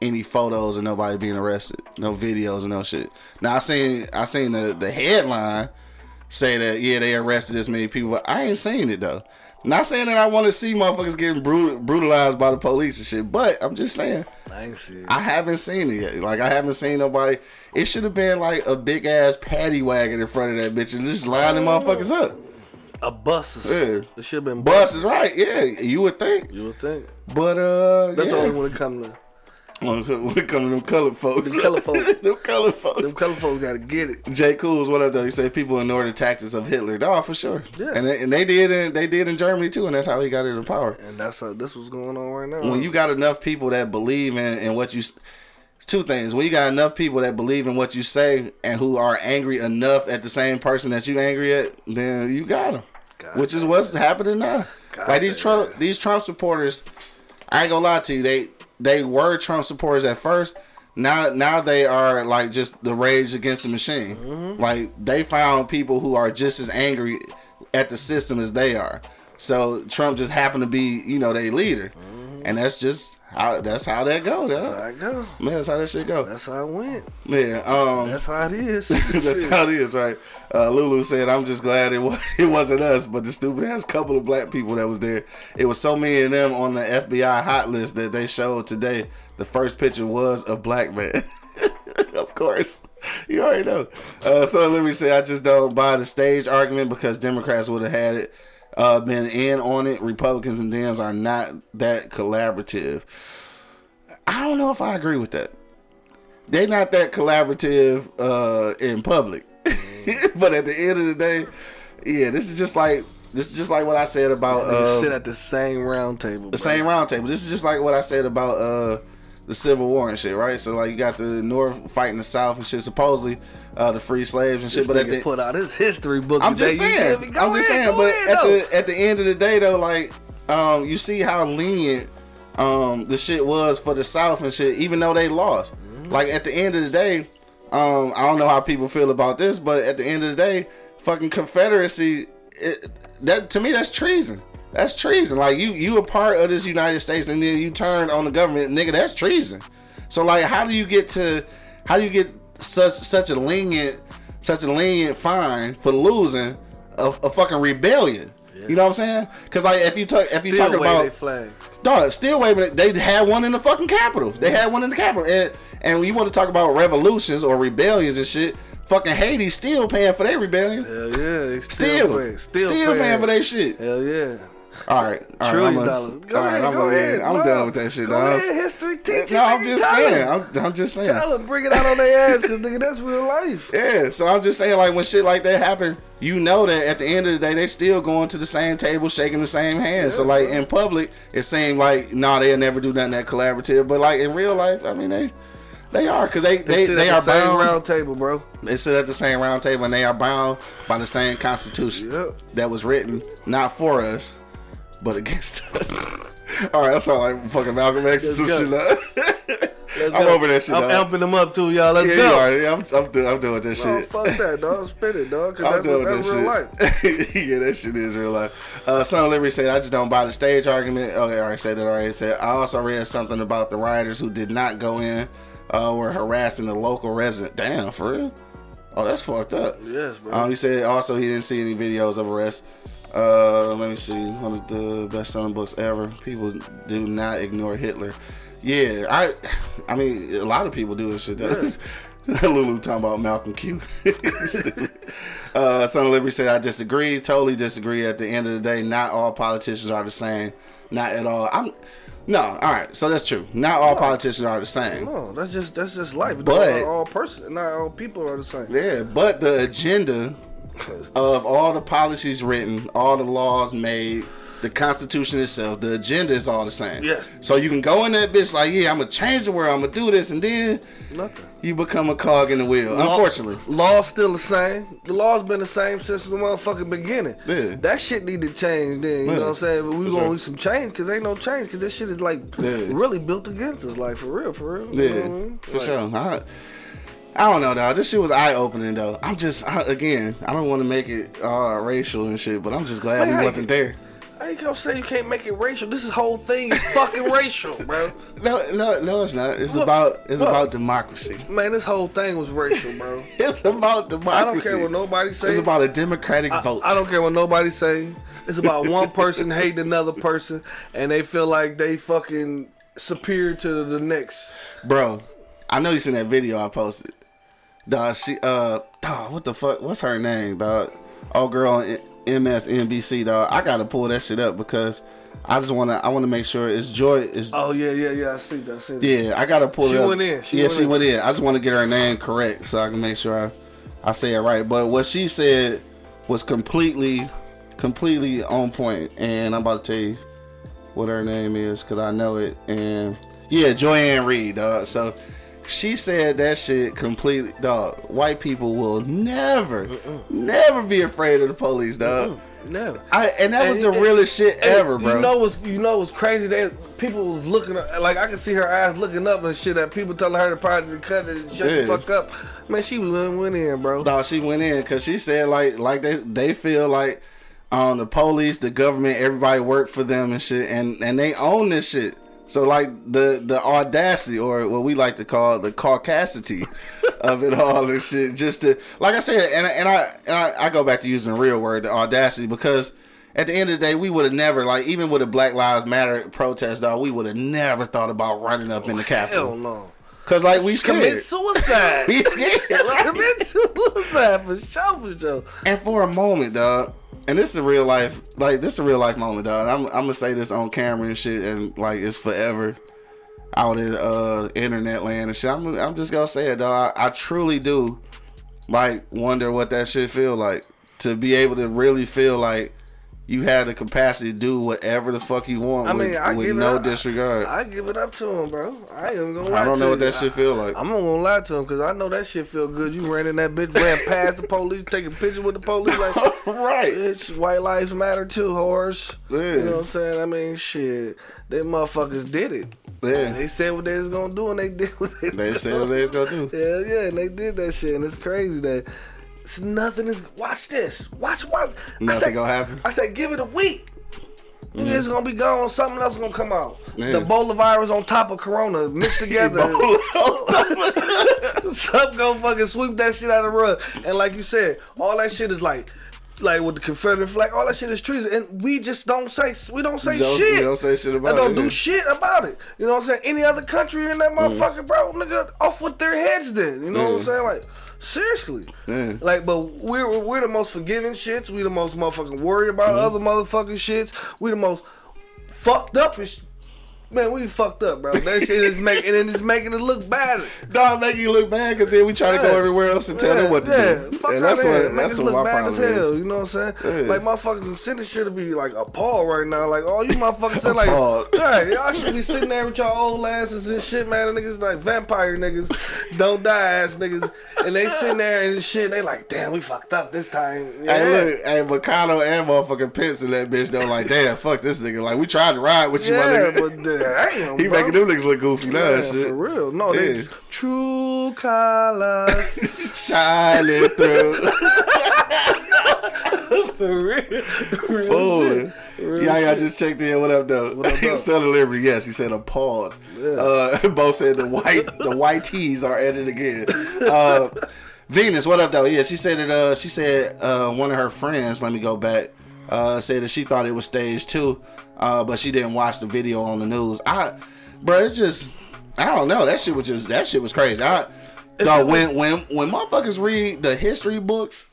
any photos of nobody being arrested, no videos and no shit. Now I seen I seen the, the headline say that yeah they arrested this many people, but I ain't seen it though. Not saying that I want to see motherfuckers getting brutal, brutalized by the police and shit, but I'm just saying I, I haven't seen it yet. Like I haven't seen nobody. It should have been like a big ass paddy wagon in front of that bitch and just line them motherfuckers up. A bus. Yeah, it should have been buses. Bus is right. Yeah, you would think. You would think. But uh, that's yeah. only when it comes to. When it comes to them colored folks. Them colored folks. them colored folks. Them colored folks gotta get it. J. Cool's, what up though? You say people ignore the tactics of Hitler. Nah, for sure. Yeah. And they, and they did in they did in Germany too, and that's how he got into power. And that's how this was going on right now. When you got enough people that believe in, in what you two things. When you got enough people that believe in what you say and who are angry enough at the same person that you angry at, then you got them. God Which is what's God. happening now. God like these Trump these Trump supporters, I ain't gonna lie to you, they They were Trump supporters at first. Now, now they are like just the rage against the machine. Mm-hmm. Like they found people who are just as angry at the system as they are. So Trump just happened to be, you know, their leader. Mm-hmm. And that's just how that's how that go. That's how it go. Man, that's how that shit go. That's how it went. Man, um, that's how it is. That's how it is, right? Uh, Lulu said, "I'm just glad it was, it wasn't us, but the stupid ass couple of black people that was there. It was so many of them on the F B I hot list that they showed today. The first picture was a black man." Of course. You already know. Uh, so let me say, I just don't buy the stage argument because Democrats would have had it uh, been in on it. Republicans and Dems are not that collaborative. I don't know if I agree with that. They're not that collaborative uh, in public. But at the end of the day, yeah, this is just like this is just like what I said about uh, sit at the same round table. The same round table. This is just like what I said about. Uh, The Civil War and shit, right? So like you got the North fighting the South and shit, supposedly uh, the free slaves and shit. This but at the put out his history book. I'm just saying. I'm ahead, just saying. But ahead, at though. the at the end of the day, though, like um, you see how lenient um, the shit was for the South and shit, even though they lost. Mm-hmm. Like at the end of the day, um, I don't know how people feel about this, but at the end of the day, fucking Confederacy, it, that to me that's treason. That's treason. Like you, you a part of this United States, and then you turn on the government, nigga. That's treason. So like, how do you get to, how do you get such such a lenient, such a lenient fine for losing a, a fucking rebellion? Yeah. You know what I'm saying? Because like, if you talk, if you talking about they flag. Dog, still waving it. They had one in the fucking Capitol. They had one in the Capitol, and and you want to talk about revolutions or rebellions and shit. Fucking Haiti still paying for their rebellion. Hell yeah, they still, still, pay, still, still paying. paying for their shit. Hell yeah. All right, all right, I'm, a, all right, ahead, I'm, ahead, I'm done with that shit, go dog. Ahead, history teacher. No, I'm just saying. I'm, I'm just saying. Tell them, bring it out on their ass, because nigga, that's real life. Yeah, so I'm just saying, like when shit like that happen, you know that at the end of the day, they still going to the same table, shaking the same hands. Yeah, so like in public, it seemed like nah, they'll never do nothing that collaborative. But like in real life, I mean they. They are, because they, they, they, sit they at the are bound. Same round table, bro. They sit at the same round table, and they are bound by the same Constitution yep. that was written not for us, but against us. All right, that's all like fucking Malcolm X and some go. shit. I'm go. over that shit, I'm dog. amping them up, too, y'all. Let's yeah, go. Right. Yeah, I'm, I'm, do, I'm doing that bro, shit. Fuck that, dog. Spit it, dog, because that's, doing that's that real shit. life. Yeah, that shit is real life. Uh, Son of Liberty said, I just don't buy the stage argument. Okay, I already said that. I already said, I also read something about the rioters who did not go in. Uh, we're harassing the local resident. Damn, for real? Oh, that's fucked up. Yes, bro. Um, he said also he didn't see any videos of arrests. Uh, let me see. One of the best-selling books ever. People do not ignore Hitler. Yeah, I. I mean, a lot of people do this shit. Yes. Lulu talking about Malcolm Q. uh, Son of Liberty said, I disagree. Totally disagree. At the end of the day, not all politicians are the same. Not at all. I'm. No, all right, so that's true. Not all no. politicians are the same. No, that's just that's just life. But not all person, not all people are the same. Yeah, but the agenda of all the policies written, all the laws made, the Constitution itself, the agenda is all the same. Yes. So you can go in that bitch like, yeah, I'm gonna change the world, I'm gonna do this, and then nothing. You become a cog in the wheel. Law, unfortunately, law's still the same. The law's been the same since the motherfucking beginning. Yeah. That shit need to change. Then you yeah. know what I'm saying. But we for gonna sure. need some change because ain't no change because this shit is like yeah. really built against us. Like for real, for real. Yeah, you know what I mean? For like, sure. I, I don't know, dog. This shit was eye opening, though. I'm just I, again, I don't want to make it uh, racial and shit, but I'm just glad like, we wasn't there. I ain't gonna say you can't make it racial. This whole thing is fucking racial, bro. No, no, no, it's not. It's look, about it's look. about democracy. Man, this whole thing was racial, bro. It's about democracy. I don't care what nobody say. It's about a democratic I, vote. I don't care what nobody say. It's about one person hating another person, and they feel like they fucking superior to the next. Bro, I know you seen that video I posted. Dog, she uh, dog, what the fuck? What's her name, dog? Old girl. It, M S N B C, dog. I gotta pull that shit up because I just wanna I wanna make sure it's Joy. It's oh yeah yeah yeah I see that. I see that. Yeah, I gotta pull she it up. She went in. She yeah, went she in. went in. I just wanna get her name correct so I can make sure I I say it right. But what she said was completely completely on point, and I'm about to tell you what her name is because I know it. And yeah, Joyanne Reed, dog. So she said that shit completely, dog. White people will never, uh-uh. never be afraid of the police, dog. Uh-uh. Never. I, and that and, was the and, realest shit ever, bro. You know what's, you know what's crazy? That people was looking, like I could see her eyes looking up and shit at people telling her to probably cut it and shut yeah. the fuck up. Man, she went in, bro. Dog, she went in because she said like, like they, they feel like um, the police, the government, everybody worked for them and shit, and and they own this shit. So like the the audacity, or what we like to call the caucasity of it all and shit, just to, like I said, and and I and I, I go back to using the real word, the audacity, because at the end of the day, we would have never, like, even with a Black Lives Matter protest, dog, we would have never thought about running up oh, in the Capitol. Hell no. Because, like, we scared. Commit suicide. Be scared. Right? Commit suicide for sure, for sure. And for a moment, dog, and this is a real life, like, this is a real life moment, dog. I'm, I'm going to say this on camera and shit, and, like, it's forever out in uh, internet land and shit. I'm, I'm just going to say it, dog. I, I truly do, like, wonder what that shit feel like. To be able to really feel like you had the capacity to do whatever the fuck you want I mean, with, I with no up, disregard. I, I give it up to him, bro. I ain't gonna lie I don't know to what you. that shit feel like. I'm not gonna lie to him, because I know that shit feel good. You ran in that bitch, ran past the police, taking pictures with the police. Like, right. Bitch, white lives matter too, horse. Yeah. You know what I'm saying? I mean, shit. Them motherfuckers did it. Yeah. They said what they was gonna do, and they did what they, they said what they was gonna do. Yeah, yeah, and they did that shit, and it's crazy that... It's nothing is watch this. Watch watch. Nothing I said, gonna happen. I said give it a week. Mm-hmm. It's gonna be gone. Something else gonna come out. Yeah. The Ebola virus on top of Corona mixed together. Something gonna fucking sweep that shit out of the rug. And like you said, all that shit is like, like with the Confederate flag, all that shit is treason, and we just don't say we don't say don't, shit. We don't say shit about it. Don't do it. shit about it. You know what I'm saying? Any other country in that motherfucker, mm. bro, nigga, off with their heads then. You know mm. what I'm saying? Like. Seriously, yeah. Like, but we're we're the most forgiving shits. We the most motherfucking worried about mm-hmm. other motherfucking shits. We the most fucked up and sh- man. We fucked up, bro. That shit is making and it's making it look bad. Dog, make you look bad because then we try yeah. to go everywhere else and yeah. tell them what to yeah. do. Fuck and that's what that's what my problem is. Hell, you know what I'm saying? Yeah. Like motherfuckers in Senate should be like appalled right now. Like all oh, you motherfuckers said like, all right, y'all should be sitting there with y'all old asses and shit, man. The niggas like vampire niggas. Don't die ass niggas. And they sitting there and shit, they like, damn, we fucked up this time. Yeah. Hey, look, hey, McConnell and motherfucking Pence and that bitch, though, like, damn, fuck this nigga. Like, we tried to ride with you, yeah, my nigga. But damn, he bro. making them niggas look goofy now and shit. For real. No, yeah. they true colors. Shining through. For real. Fooling. Yeah, yeah, just checked in. What up, though? What up, though? Son of Liberty, yes, he said appalled. Yeah. Uh, Bo said the white the white tees are at it again. Uh, Venus, what up, though? Yeah, she said that uh, she said uh, one of her friends, let me go back, uh, said that she thought it was stage two, uh, but she didn't watch the video on the news. I, bro, it's just, I don't know. That shit was just, that shit was crazy. I, dog, when, when, when motherfuckers read the history books,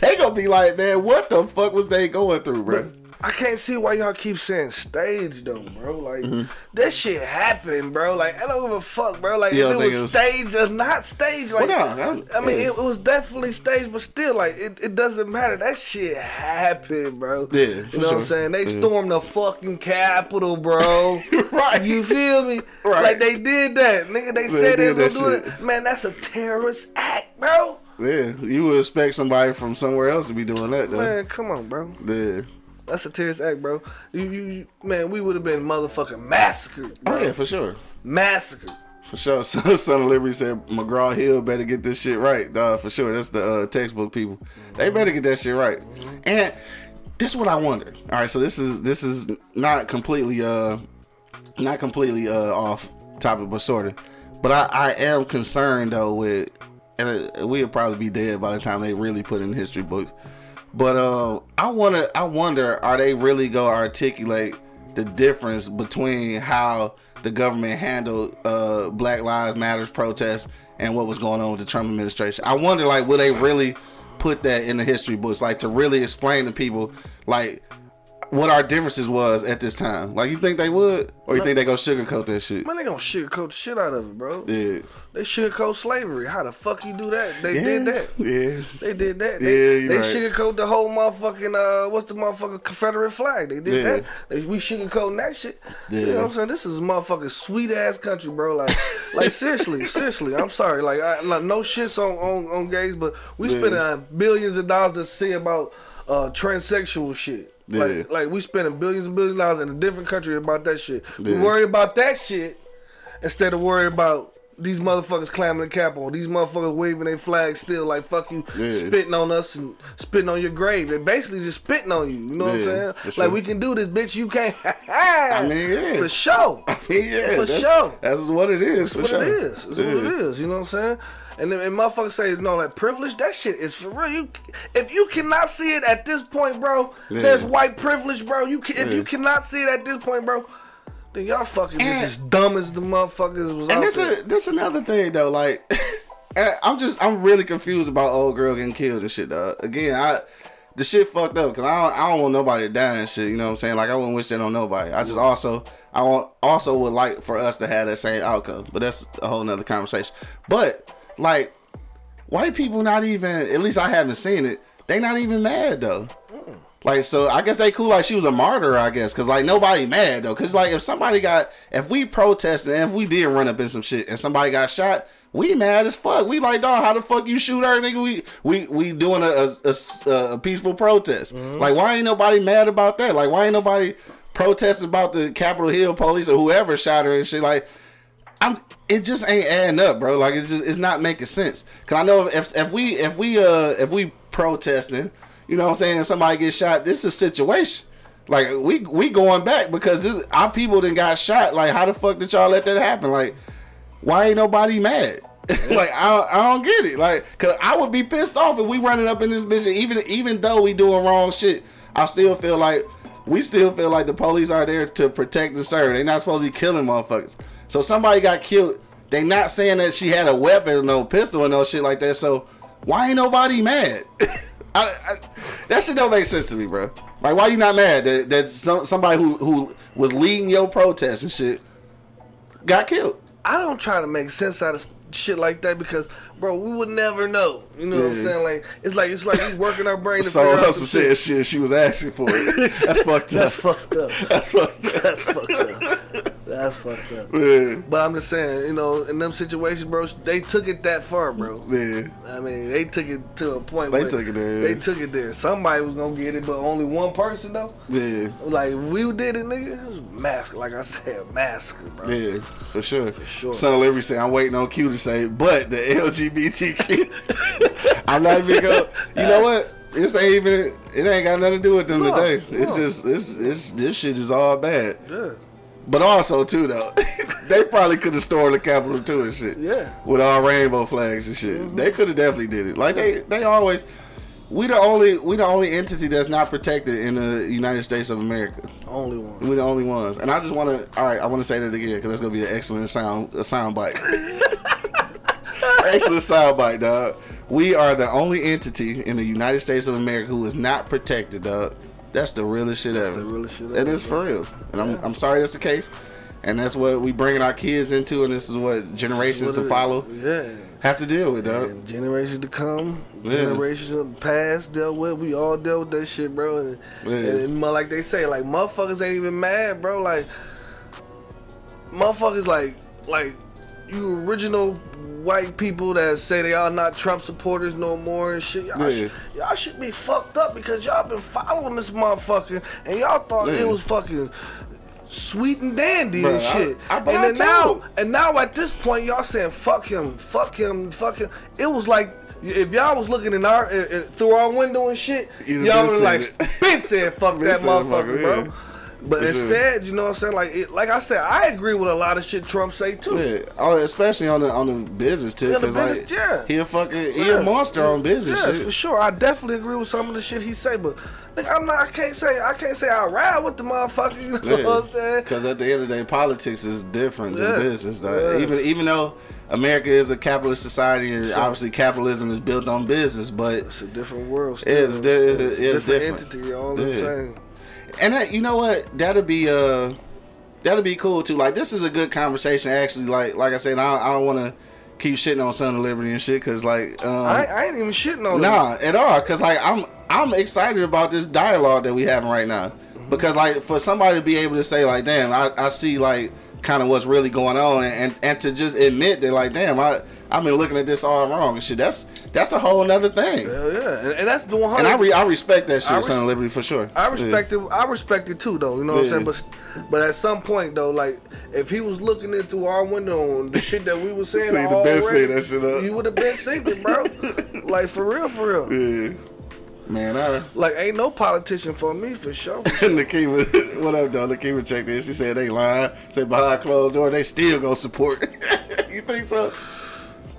they gonna be like, man, what the fuck was they going through, bro? I can't see why y'all keep saying stage though, bro. Like mm-hmm. that shit happened, bro. Like I don't give a fuck, bro. Like if it was, it was stage or not stage. Like well, no, was, I mean, yeah. it, it was definitely stage, but still, like it, it doesn't matter. That shit happened, bro. Yeah, you know sure. what I'm saying? They yeah. stormed the fucking Capitol, bro. Right? You feel me? Right? Like they did that, nigga. They, they said they was gonna do it. Man, that's a terrorist act, bro. Yeah, you would expect somebody from somewhere else to be doing that, though. Man, come on, bro. Yeah. That's a terrorist act, bro. You, you, you man, we would have been motherfucking massacred, bro. Oh, yeah, for sure. Massacred. For sure. Son, Son of Liberty said McGraw-Hill better get this shit right, dog. For sure. That's the uh, textbook people. Mm-hmm. They better get that shit right. Mm-hmm. And this is what I wonder. All right, so this is this is not completely uh not completely uh off topic, but sort of. But I, I am concerned though with, and uh, we'll probably be dead by the time they really put in history books. But uh, I wanna, I wonder, are they really gonna articulate the difference between how the government handled uh, Black Lives Matters protests and what was going on with the Trump administration? I wonder, like, will they really put that in the history books, like, to really explain to people, like, what our differences was at this time? Like, you think they would, or you man, think they gonna sugarcoat that shit? Man, they gonna sugarcoat the shit out of it, bro. Yeah. They sugarcoat slavery. How the fuck you do that? They yeah. did that. Yeah. They did that. They, yeah, you're they right. sugarcoat the whole motherfucking uh, what's the motherfucking Confederate flag? They did yeah. that. They, we sugarcoating that shit. Yeah. You know what I'm saying? This is a motherfucking sweet ass country, bro. Like, like seriously, seriously. I'm sorry. Like, I, like no shits on on, on gays, but we yeah. spending uh, billions of dollars to see about uh, transsexual shit. Yeah. Like, like we spending billions and billions of dollars in a different country about that shit. Yeah. We worry about that shit instead of worry about these motherfuckers climbing the Capitol. These motherfuckers waving their flag still like fuck you, yeah. spitting on us and spitting on your grave. They're basically just spitting on you. You know yeah, what I'm saying? Sure. Like, we can do this, bitch. You can't. I mean, yeah. For sure. I mean, yeah. For that's, sure. That's what it is. That's for what sure. it is. That's yeah. what it is. You know what I'm saying? And then and motherfuckers say, no, that privilege, that shit is for real. You, if you cannot see it at this point, bro, yeah. there's white privilege, bro. You can, yeah. If you cannot see it at this point, bro, then y'all fucking and, just as dumb as the motherfuckers was. And this is this another thing though. Like, I'm just I'm really confused about old girl getting killed and shit, dog. Again, I the shit fucked up because I don't, I don't want nobody to die and shit. You know what I'm saying? Like, I wouldn't wish that on nobody. I just yeah. also I want also would like for us to have that same outcome. But that's a whole nother conversation. But like, white people not even, at least I haven't seen it, they not even mad, though. Mm. Like, so I guess they cool like she was a martyr, I guess, because, like, nobody mad, though. Because, like, if somebody got, if we protested and if we did run up in some shit and somebody got shot, we mad as fuck. We like, dog, how the fuck you shoot her, nigga? We we, we doing a, a, a peaceful protest. Mm-hmm. Like, why ain't nobody mad about that? Like, why ain't nobody protesting about the Capitol Hill police or whoever shot her and shit? Like, I'm... It just ain't adding up, bro. Like, it's just, it's not making sense. Cause I know if if we if we uh if we protesting, you know what I'm saying, somebody gets shot, this is a situation. Like, we we going back because this, our people done got shot. Like, how the fuck did y'all let that happen? Like, why ain't nobody mad? Like, I I don't get it. Like, cause I would be pissed off if we running up in this bitch. And even even though we doing wrong shit, I still feel like we still feel like the police are there to protect and serve. They not supposed to be killing motherfuckers. So somebody got killed. They not saying that she had a weapon or no pistol or no shit like that. So why ain't nobody mad? I, I, that shit don't make sense to me, bro. Like, why you not mad that, that some, somebody who, who was leading your protest and shit got killed? I don't try to make sense out of shit like that because, bro, we would never know. You know yeah. what I'm saying? Like, it's like it's like we working our brain. So Hustle said shit. She was asking for it. That's fucked up. That's fucked up. That's fucked up. That's fucked up. That's fucked up. Yeah. But I'm just saying, you know, in them situations, bro, they took it that far, bro. Yeah. I mean, they took it to a point they where took it there. Yeah. They took it there. Somebody was gonna get it, but only one person though. Yeah. Like, if we did it, nigga, it was massacre. Like I said, massacre, bro. Yeah, for sure. For sure. Son of Liberty said, I'm waiting on Q to say, but the L G B T Q. I'm not even gonna, you know what? This ain't even it ain't got nothing to do with them no, today. No. It's just it's it's this shit is all bad. Yeah. But also, too, though, they probably could have stormed the Capitol, too, and shit. Yeah. With all rainbow flags and shit. Mm-hmm. They could have definitely did it. Like, they, they always... We the only we the only entity that's not protected in the United States of America. Only one. We the only ones. And I just want to... All right, I want to say that again, because that's going to be an excellent sound, a sound bite. Excellent sound bite, dog. We are the only entity in the United States of America who is not protected, dog. That's the realest shit that's ever. The realest shit ever. It is for real. And yeah. I'm I'm sorry that's the case. And that's what we bringing our kids into, and this is what generations what to follow yeah. have to deal with, dog. And generations to come, yeah. generations of the past dealt with. We all dealt with that shit, bro. And, yeah. and like they say, like, motherfuckers ain't even mad, bro. Like, motherfuckers like like you original white people that say they are not Trump supporters no more and shit. Y'all, yeah. sh- y'all should be fucked up because y'all been following this motherfucker and y'all thought yeah. it was fucking sweet and dandy Bruh, and shit. I, I, but and I then now, and now at this point, y'all saying fuck him, fuck him, fuck him. It was like if y'all was looking in our uh, uh, through our window and shit, Either y'all was like been saying fuck that motherfucker, bro. Yeah. But For instead, sure. you know what I'm saying? Like, it, like I said, I agree with a lot of shit Trump say too. Yeah, oh, especially on the on the business too, because yeah, like yeah. he a fucking he yeah. a monster yeah. on business. Yeah, shit. For sure. I definitely agree with some of the shit he say, but like, I'm not. I can't say. I can't say I ride with the motherfucker. You know yeah. what I'm saying? Because at the end of the day, politics is different yeah. than business. Though. Yeah. Even even though America is a capitalist society, and sure. obviously capitalism is built on business, but it's a different world. Still. It's, di- it's, it's different, different entity. All the yeah. same. And that, you know what, that'll be uh, that'll be cool too. Like, this is a good conversation actually. Like, like I said, I, I don't want to keep shitting on Son of Liberty and shit, cause like um, I, I ain't even shitting on nah them. At all. Cause like I'm I'm excited about this dialogue that we having right now. Mm-hmm. Because like for somebody to be able to say like, damn, I, I see like kind of what's really going on, and, and and to just admit that like, damn, I I've been looking at this all wrong and shit. That's that's a whole nother thing. Hell yeah. Yeah, and, and that's the one hundred. And I, re, I respect that shit, res- Son of Liberty, for sure. I respect yeah. it. I respect it too, though. You know what yeah. I'm saying? But but at some point, though, like if he was looking into our window on the shit that we were saying, say all best already, say that shit up. You would have been sinking, bro. Like for real, for real. Yeah. Man, I... Like, ain't no politician for me, for sure. For sure. Lakeema, what up, dog? Lakeema checked in. She said they lying. Say behind closed door, they still gonna support. You think so?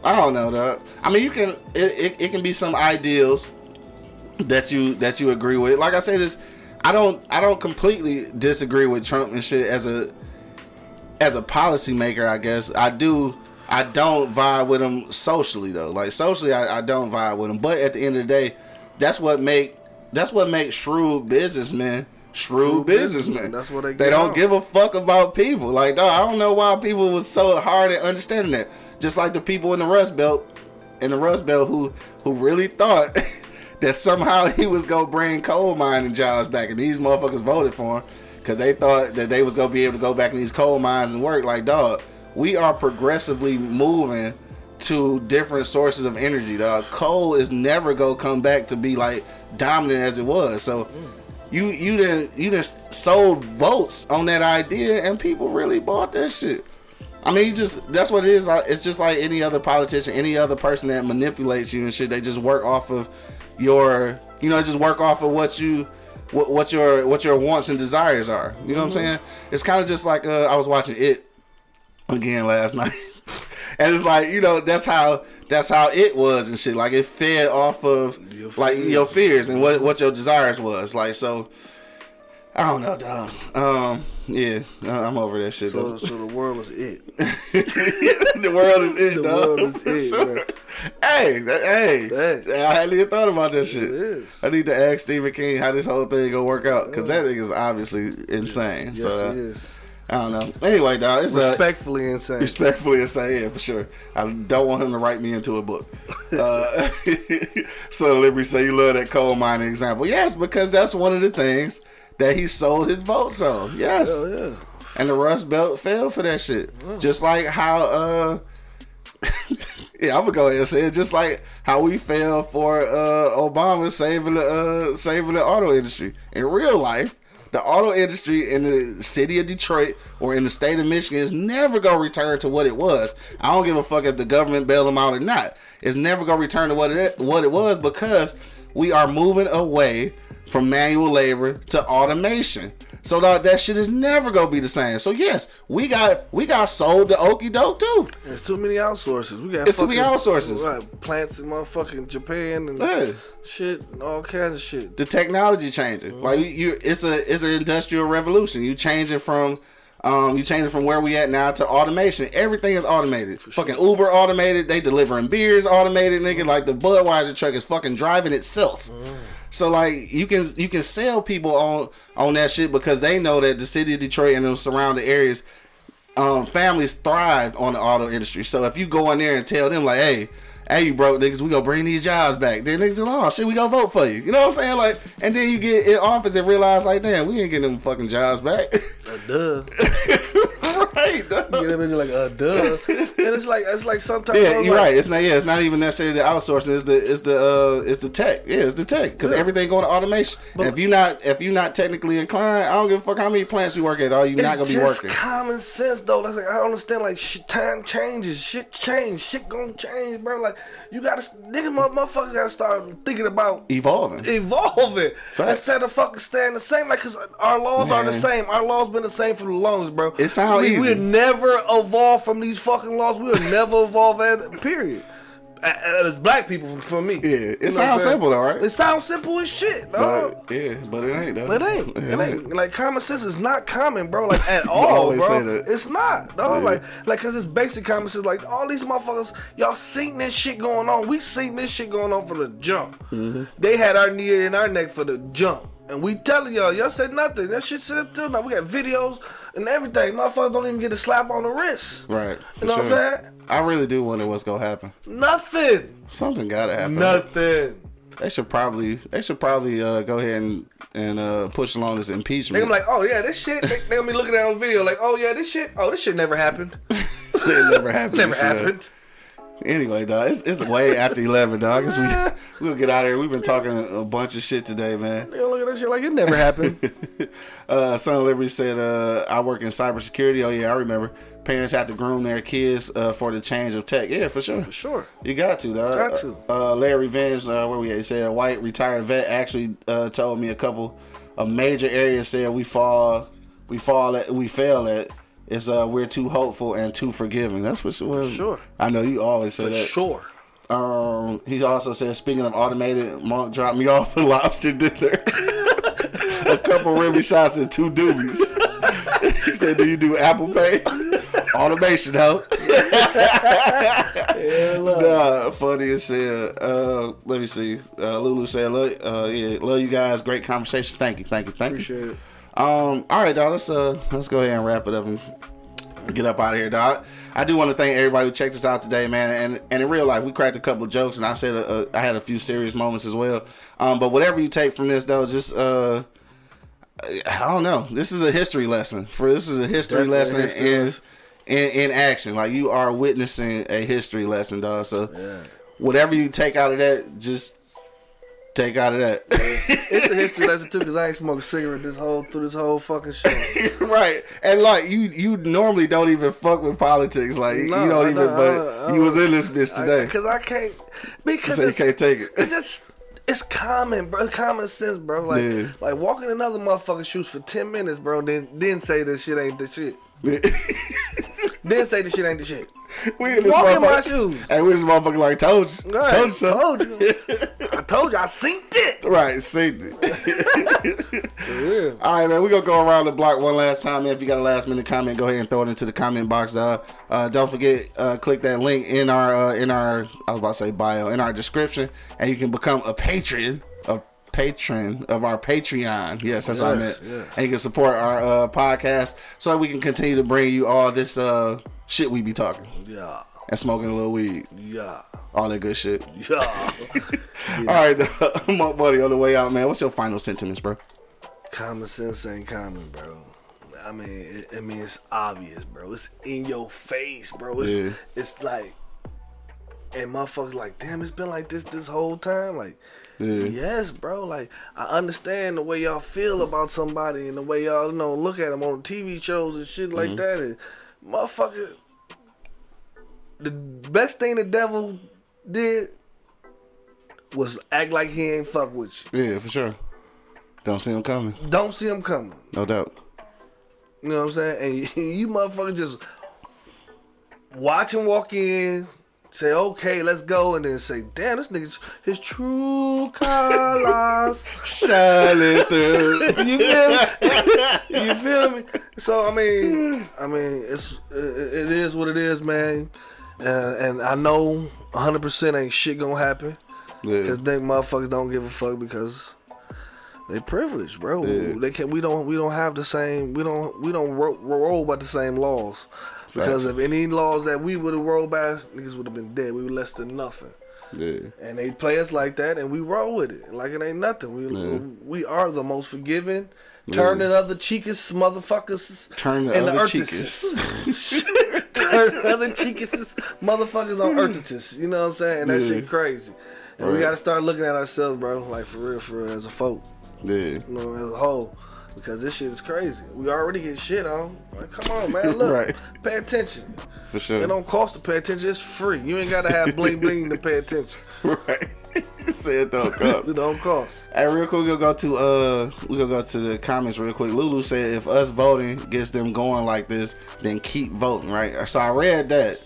I don't know, dog. I mean, you can... It, it, it can be some ideals that you that you agree with. Like I said, this I don't I don't completely disagree with Trump and shit as a as a policymaker, I guess. I do... I don't vibe with him socially, though. Like, socially, I, I don't vibe with him. But at the end of the day, That's what make that's what makes shrewd businessmen shrewd businessmen. That's what they get. They don't out. give a fuck about people. Like, no, I don't know why people was so hard at understanding that. Just like the people in the Rust Belt, in the Rust Belt who who really thought that somehow he was gonna bring coal mining jobs back, and these motherfuckers voted for him because they thought that they was gonna be able to go back in these coal mines and work. Like, dog, we are progressively moving to different sources of energy, dog. Coal is never gonna come back to be like dominant as it was. So you you didn't you just sold votes on that idea, and people really bought that shit. I mean, you just that's what it is. It's just like any other politician, any other person that manipulates you and shit. They just work off of your, you know, just work off of what you what, what your what your wants and desires are. You know what I'm saying? It's kind of just like uh, I was watching It again last night. And it's like, you know, that's how that's how it was and shit. Like, it fed off of your like fears. your fears and what what your desires was. Like, so I don't know, dog. Um, yeah, I'm over that shit. So, though. so the world is it. The world is it, the dog. World is for it, sure. Man. Hey, that, hey, Thanks. I hadn't even thought about that it shit. Is. I need to ask Stephen King how this whole thing gonna work out, because yeah. that nigga's obviously insane. Yes, so, it is. I don't know. Anyway, dog, it's respectfully uh, insane. Respectfully insane, yeah, for sure. I don't want him to write me into a book. Uh, Son of Liberty say you love that coal mining example. Yes, because that's one of the things that he sold his votes on. Yes, hell yeah. And the Rust Belt fell for that shit. Yeah. Just like how, uh, yeah, I'm gonna go ahead and say it. Just like how we fell for uh, Obama saving the uh, saving the auto industry in real life. The auto industry in the city of Detroit or in the state of Michigan is never going to return to what it was. I don't give a fuck if the government bailed them out or not. It's never going to return to what it what it was, because we are moving away from manual labor to automation. So that, that shit is never going to be the same. So yes, we got we got sold to okie doke too. There's too many outsources. We got it's fucking, too many outsources. Right, plants in motherfucking Japan and yeah. shit and all kinds of shit. The technology changing. Mm-hmm. Like you, it's a it's an industrial revolution. You changing from um you changing from where we at now to automation. Everything is automated. For fucking sure. Uber automated. They delivering beers automated, nigga. Like the Budweiser truck is fucking driving itself. Mm. So like you can you can sell people on on that shit, because they know that the city of Detroit and the surrounding areas, um, families thrived on the auto industry. So if you go in there and tell them like, hey, hey, you broke niggas, we gonna bring these jobs back, then niggas go, oh shit, we gonna vote for you. You know what I'm saying? Like, and then you get in office and realize like, damn, we ain't getting them fucking jobs back. Uh, duh. Right, duh. You get them and you're like, uh, duh. And it's like it's like sometimes. Yeah, you're like, right. It's not yeah, it's not even necessarily the outsourcing, it's the it's the uh it's the tech. Yeah, it's the tech. Because yeah. everything going to automation. But and if you not if you not technically inclined, I don't give a fuck how many plants you work at, all you not gonna be working. It's common sense though. That's like, I understand, like shit, time changes, shit change, shit gonna change, bro. Like, you gotta, niggas, motherfuckers gotta start thinking about evolving, evolving Facts. instead of fucking staying the same. Like, cause our laws Man. are the same. Our laws been the same for the longest, bro. It's how we, easy. We'll never evolve from these fucking laws. We'll never evolve. At period. As black people, for me. Yeah, it you know sounds simple though, right? It sounds simple as shit, dog. But, yeah, but it ain't though. It ain't. It, it ain't. ain't. Like, common sense is not common, bro. Like, at all, always bro. Say that. It's not, dog. Yeah. Like, like, cause it's basic common sense. Like, all these motherfuckers, y'all seen this shit going on. We seen this shit going on from the jump. Mm-hmm. They had our knee in our neck for the jump, and we telling y'all, y'all said nothing. That shit said till now. We got videos and everything. Motherfuckers don't even get a slap on the wrist. Right. You know sure. what I'm saying? I really do wonder what's gonna happen. Nothing. Something gotta happen. Nothing. They should probably they should probably uh, go ahead and, and uh, push along this impeachment. They're gonna be like, oh yeah, this shit. They're they gonna be looking at on video like, oh yeah, this shit. Oh, this shit never happened. It never happened. Never happened. Anyway, dog, it's, it's way after eleven, dog. Cause we we'll get out of here. We've been talking a bunch of shit today, man. They look at that shit like it never happened. uh, Son of Liberty said, uh, "I work in cybersecurity." Oh yeah, I remember. Parents have to groom their kids uh, for the change of tech. Yeah, for sure. For sure. You got to, dog. Got to. Uh, Larry Revenge, uh, where we at? He said a white retired vet actually uh, told me a couple of major areas said we fall, we fall at, we fail at. It's uh, we're too hopeful and too forgiving. That's for sure. For sure. I know you always say for that. Sure. Um, he also said, speaking of automated, Monk dropped me off for lobster dinner. A couple ribby shots and two doobies. He said, "Do you do Apple Pay?" Automation, huh? Yeah, nah, funny as hell. Uh, let me see. Uh, Lulu said, "Look, uh, yeah, love you guys. Great conversation. Thank you, thank you, thank Appreciate you." Appreciate it. Um, all right, dog. Let's uh, let's go ahead and wrap it up and get up out of here, dog. I do want to thank everybody who checked us out today, man. And and in real life, we cracked a couple of jokes, and I said a, a, I had a few serious moments as well. Um, but whatever you take from this, though, just uh, I don't know. This is a history lesson. For this is a history Definitely lesson history. In, in in action. Like, you are witnessing a history lesson, dog. So yeah. Whatever you take out of that, just. Take out of that. It's a history lesson too, because I ain't smoked a cigarette this whole through this whole fucking show. Right, and like you, you normally don't even fuck with politics, like no, you don't no, even. No, but no, you was in this bitch today. Because I, I can't, because you can't take it. It's just it's common, bro. It's common sense, bro. Like yeah. like walking in another motherfucker's shoes for ten minutes, bro. Then then say this shit ain't the shit. Then say this shit ain't the shit. We in this Walk in my shoes. And we just motherfucking like told you. Right. Told you so. Told you. I told you. I synced it. Right. Synced it. For real. All right, man. We're going to go around the block one last time. Man, if you got a last minute comment, go ahead and throw it into the comment box. Uh, uh, don't forget, uh, click that link in our, uh, in our, I was about to say bio, in our description. And you can become a patron. A patron of our Patreon. Yes, that's yes, what I meant. Yes. And you can support our uh, podcast so that we can continue to bring you all this uh, shit we be talking. Yeah. And smoking a little weed. Yeah. All that good shit. Yeah. Yeah. Alright, uh, my buddy, on the way out, man, what's your final sentiments, bro? Common sense ain't common, bro. I mean, it, I mean, it's obvious, bro. It's in your face, bro. It's, yeah. It's like, and motherfuckers like, damn, it's been like this this whole time. Like, yeah. Yes, bro. Like, I understand the way y'all feel about somebody and the way y'all, you know, look at them on T V shows and shit like mm-hmm. that. And motherfucker, the best thing the devil did was act like he ain't fuck with you. Yeah, for sure. Don't see him coming. Don't see him coming. No doubt. You know what I'm saying? And you, you motherfucker just watch him walk in. Say, okay, let's go, and then say, damn, this nigga, his true colors shining through. You feel me? You feel me? So I mean, I mean, it's it, it is what it is, man. Uh, and I know one hundred percent ain't shit gonna happen because yeah. They motherfuckers don't give a fuck because they privileged, bro. Yeah. They can't. We don't. We don't have the same. We don't. We don't ro- roll by the same laws. Because if any laws that we would have rolled by, niggas would have been dead. We were less than nothing. Yeah. And they play us like that, and we roll with it like it ain't nothing. We yeah. we are the most forgiving. Turn yeah. the other cheekest motherfuckers. Turn the other cheekest. Turn the other cheekest motherfuckers on earthitis. You know what I'm saying? And that yeah. shit crazy. And right. we gotta start looking at ourselves, bro. Like for real, for real, as a folk. Yeah. You know, as a whole. Because this shit is crazy. We already get shit on. Like, come on, man. Look. Right. Pay attention. For sure. It don't cost to pay attention. It's free. You ain't got to have bling bling to pay attention. Right. Say it don't cost. It don't cost. Hey, real quick, we'll go to uh, we'll go to the comments real quick. Lulu said, if us voting gets them going like this, then keep voting, right? So I read that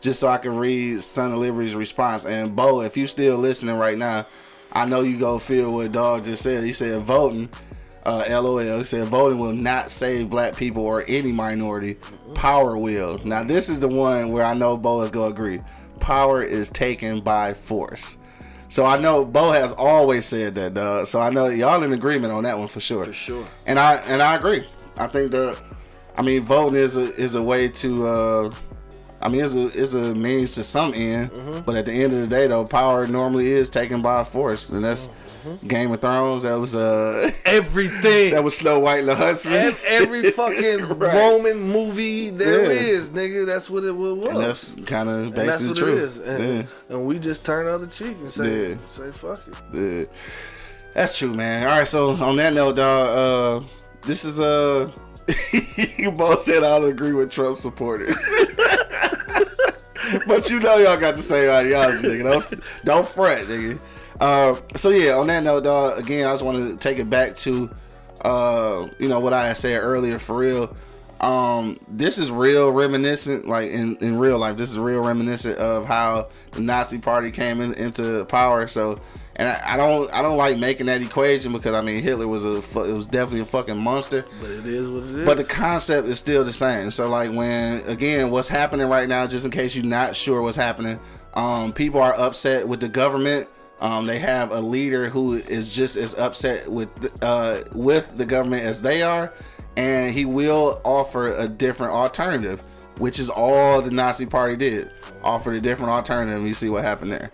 just so I could read Son of Liberty's response. And Bo, if you still listening right now, I know you go feel what Dog just said. He said voting. Uh, LOL. He said voting will not save black people or any minority. Power will. Now this is the one where I know Bo is gonna agree. Power is taken by force. So I know Bo has always said that, dog. So I know y'all in agreement on that one for sure. For sure. And I and I agree. I think that I mean voting is a is a way to uh, I mean it's a it's a means to some end. Mm-hmm. But at the end of the day though, power normally is taken by force, and that's mm-hmm. Mm-hmm. Game of Thrones. That was uh everything. That was Snow White and the Huntsman. Every fucking right. Roman movie there yeah. is, nigga. That's what it was. And that's kind of basically the truth. It is. And, yeah. and we just turn the other cheek and say, yeah. say fuck it. Yeah. That's true, man. All right, so on that note, dog, uh, this is uh, you both said I don't agree with Trump supporters. But you know y'all got the same ideology, nigga. Don't, don't fret, nigga. Uh, so yeah, on that note, dog. Again, I just want to take it back to, uh, you know what I had said earlier. For real, um, this is real reminiscent, like in, in real life. This is real reminiscent of how the Nazi Party came in, into power. So, and I, I don't, I don't like making that equation because I mean Hitler was a, it was definitely a fucking monster. But it is what it is. But the concept is still the same. So like when again, what's happening right now? Just in case you're not sure what's happening, um, people are upset with the government. Um, they have a leader who is just as upset with uh, with the government as they are, and he will offer a different alternative, which is all the Nazi Party did, offered a different alternative. You see what happened there.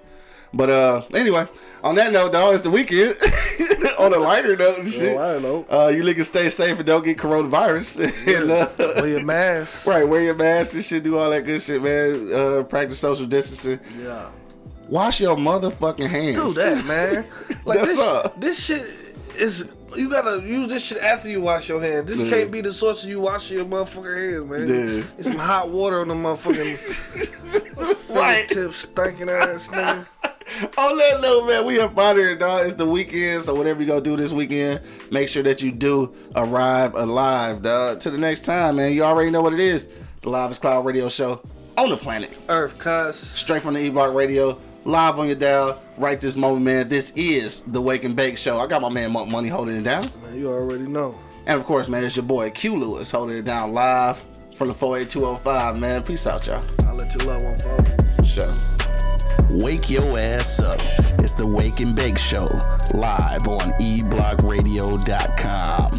But uh, anyway, on that note, dog, it's the weekend. On a lighter note and shit, no, uh, you niggas stay safe and don't get coronavirus. And, uh, wear your mask. Right, wear your mask and shit. Do all that good shit, man. Uh, practice social distancing. Yeah. Wash your motherfucking hands. Do that, man. Like That's this, up. This shit is, you gotta use this shit after you wash your hands. This yeah. can't be the source of you washing your motherfucking hands, man. Yeah. It's some hot water on the motherfucking fingertips, stinking ass nigga. On that note, man, we up out here, dog. It's the weekend, so whatever you gonna do this weekend, make sure that you do arrive alive, dog. Till the next time, man. You already know what it is. The Livest Cloud Radio Show on the planet Earth, cuz. Straight from the E-Block Radio. Live on your dial, right this moment, man. This is the Wake and Bake Show. I got my man Monk Money holding it down. Man, you already know. And of course, man, it's your boy Q Lewis holding it down live from the four eight two oh five, man. Peace out, y'all. I'll let you love one, folks. Sure. Wake your ass up. It's the Wake and Bake Show, live on e block radio dot com.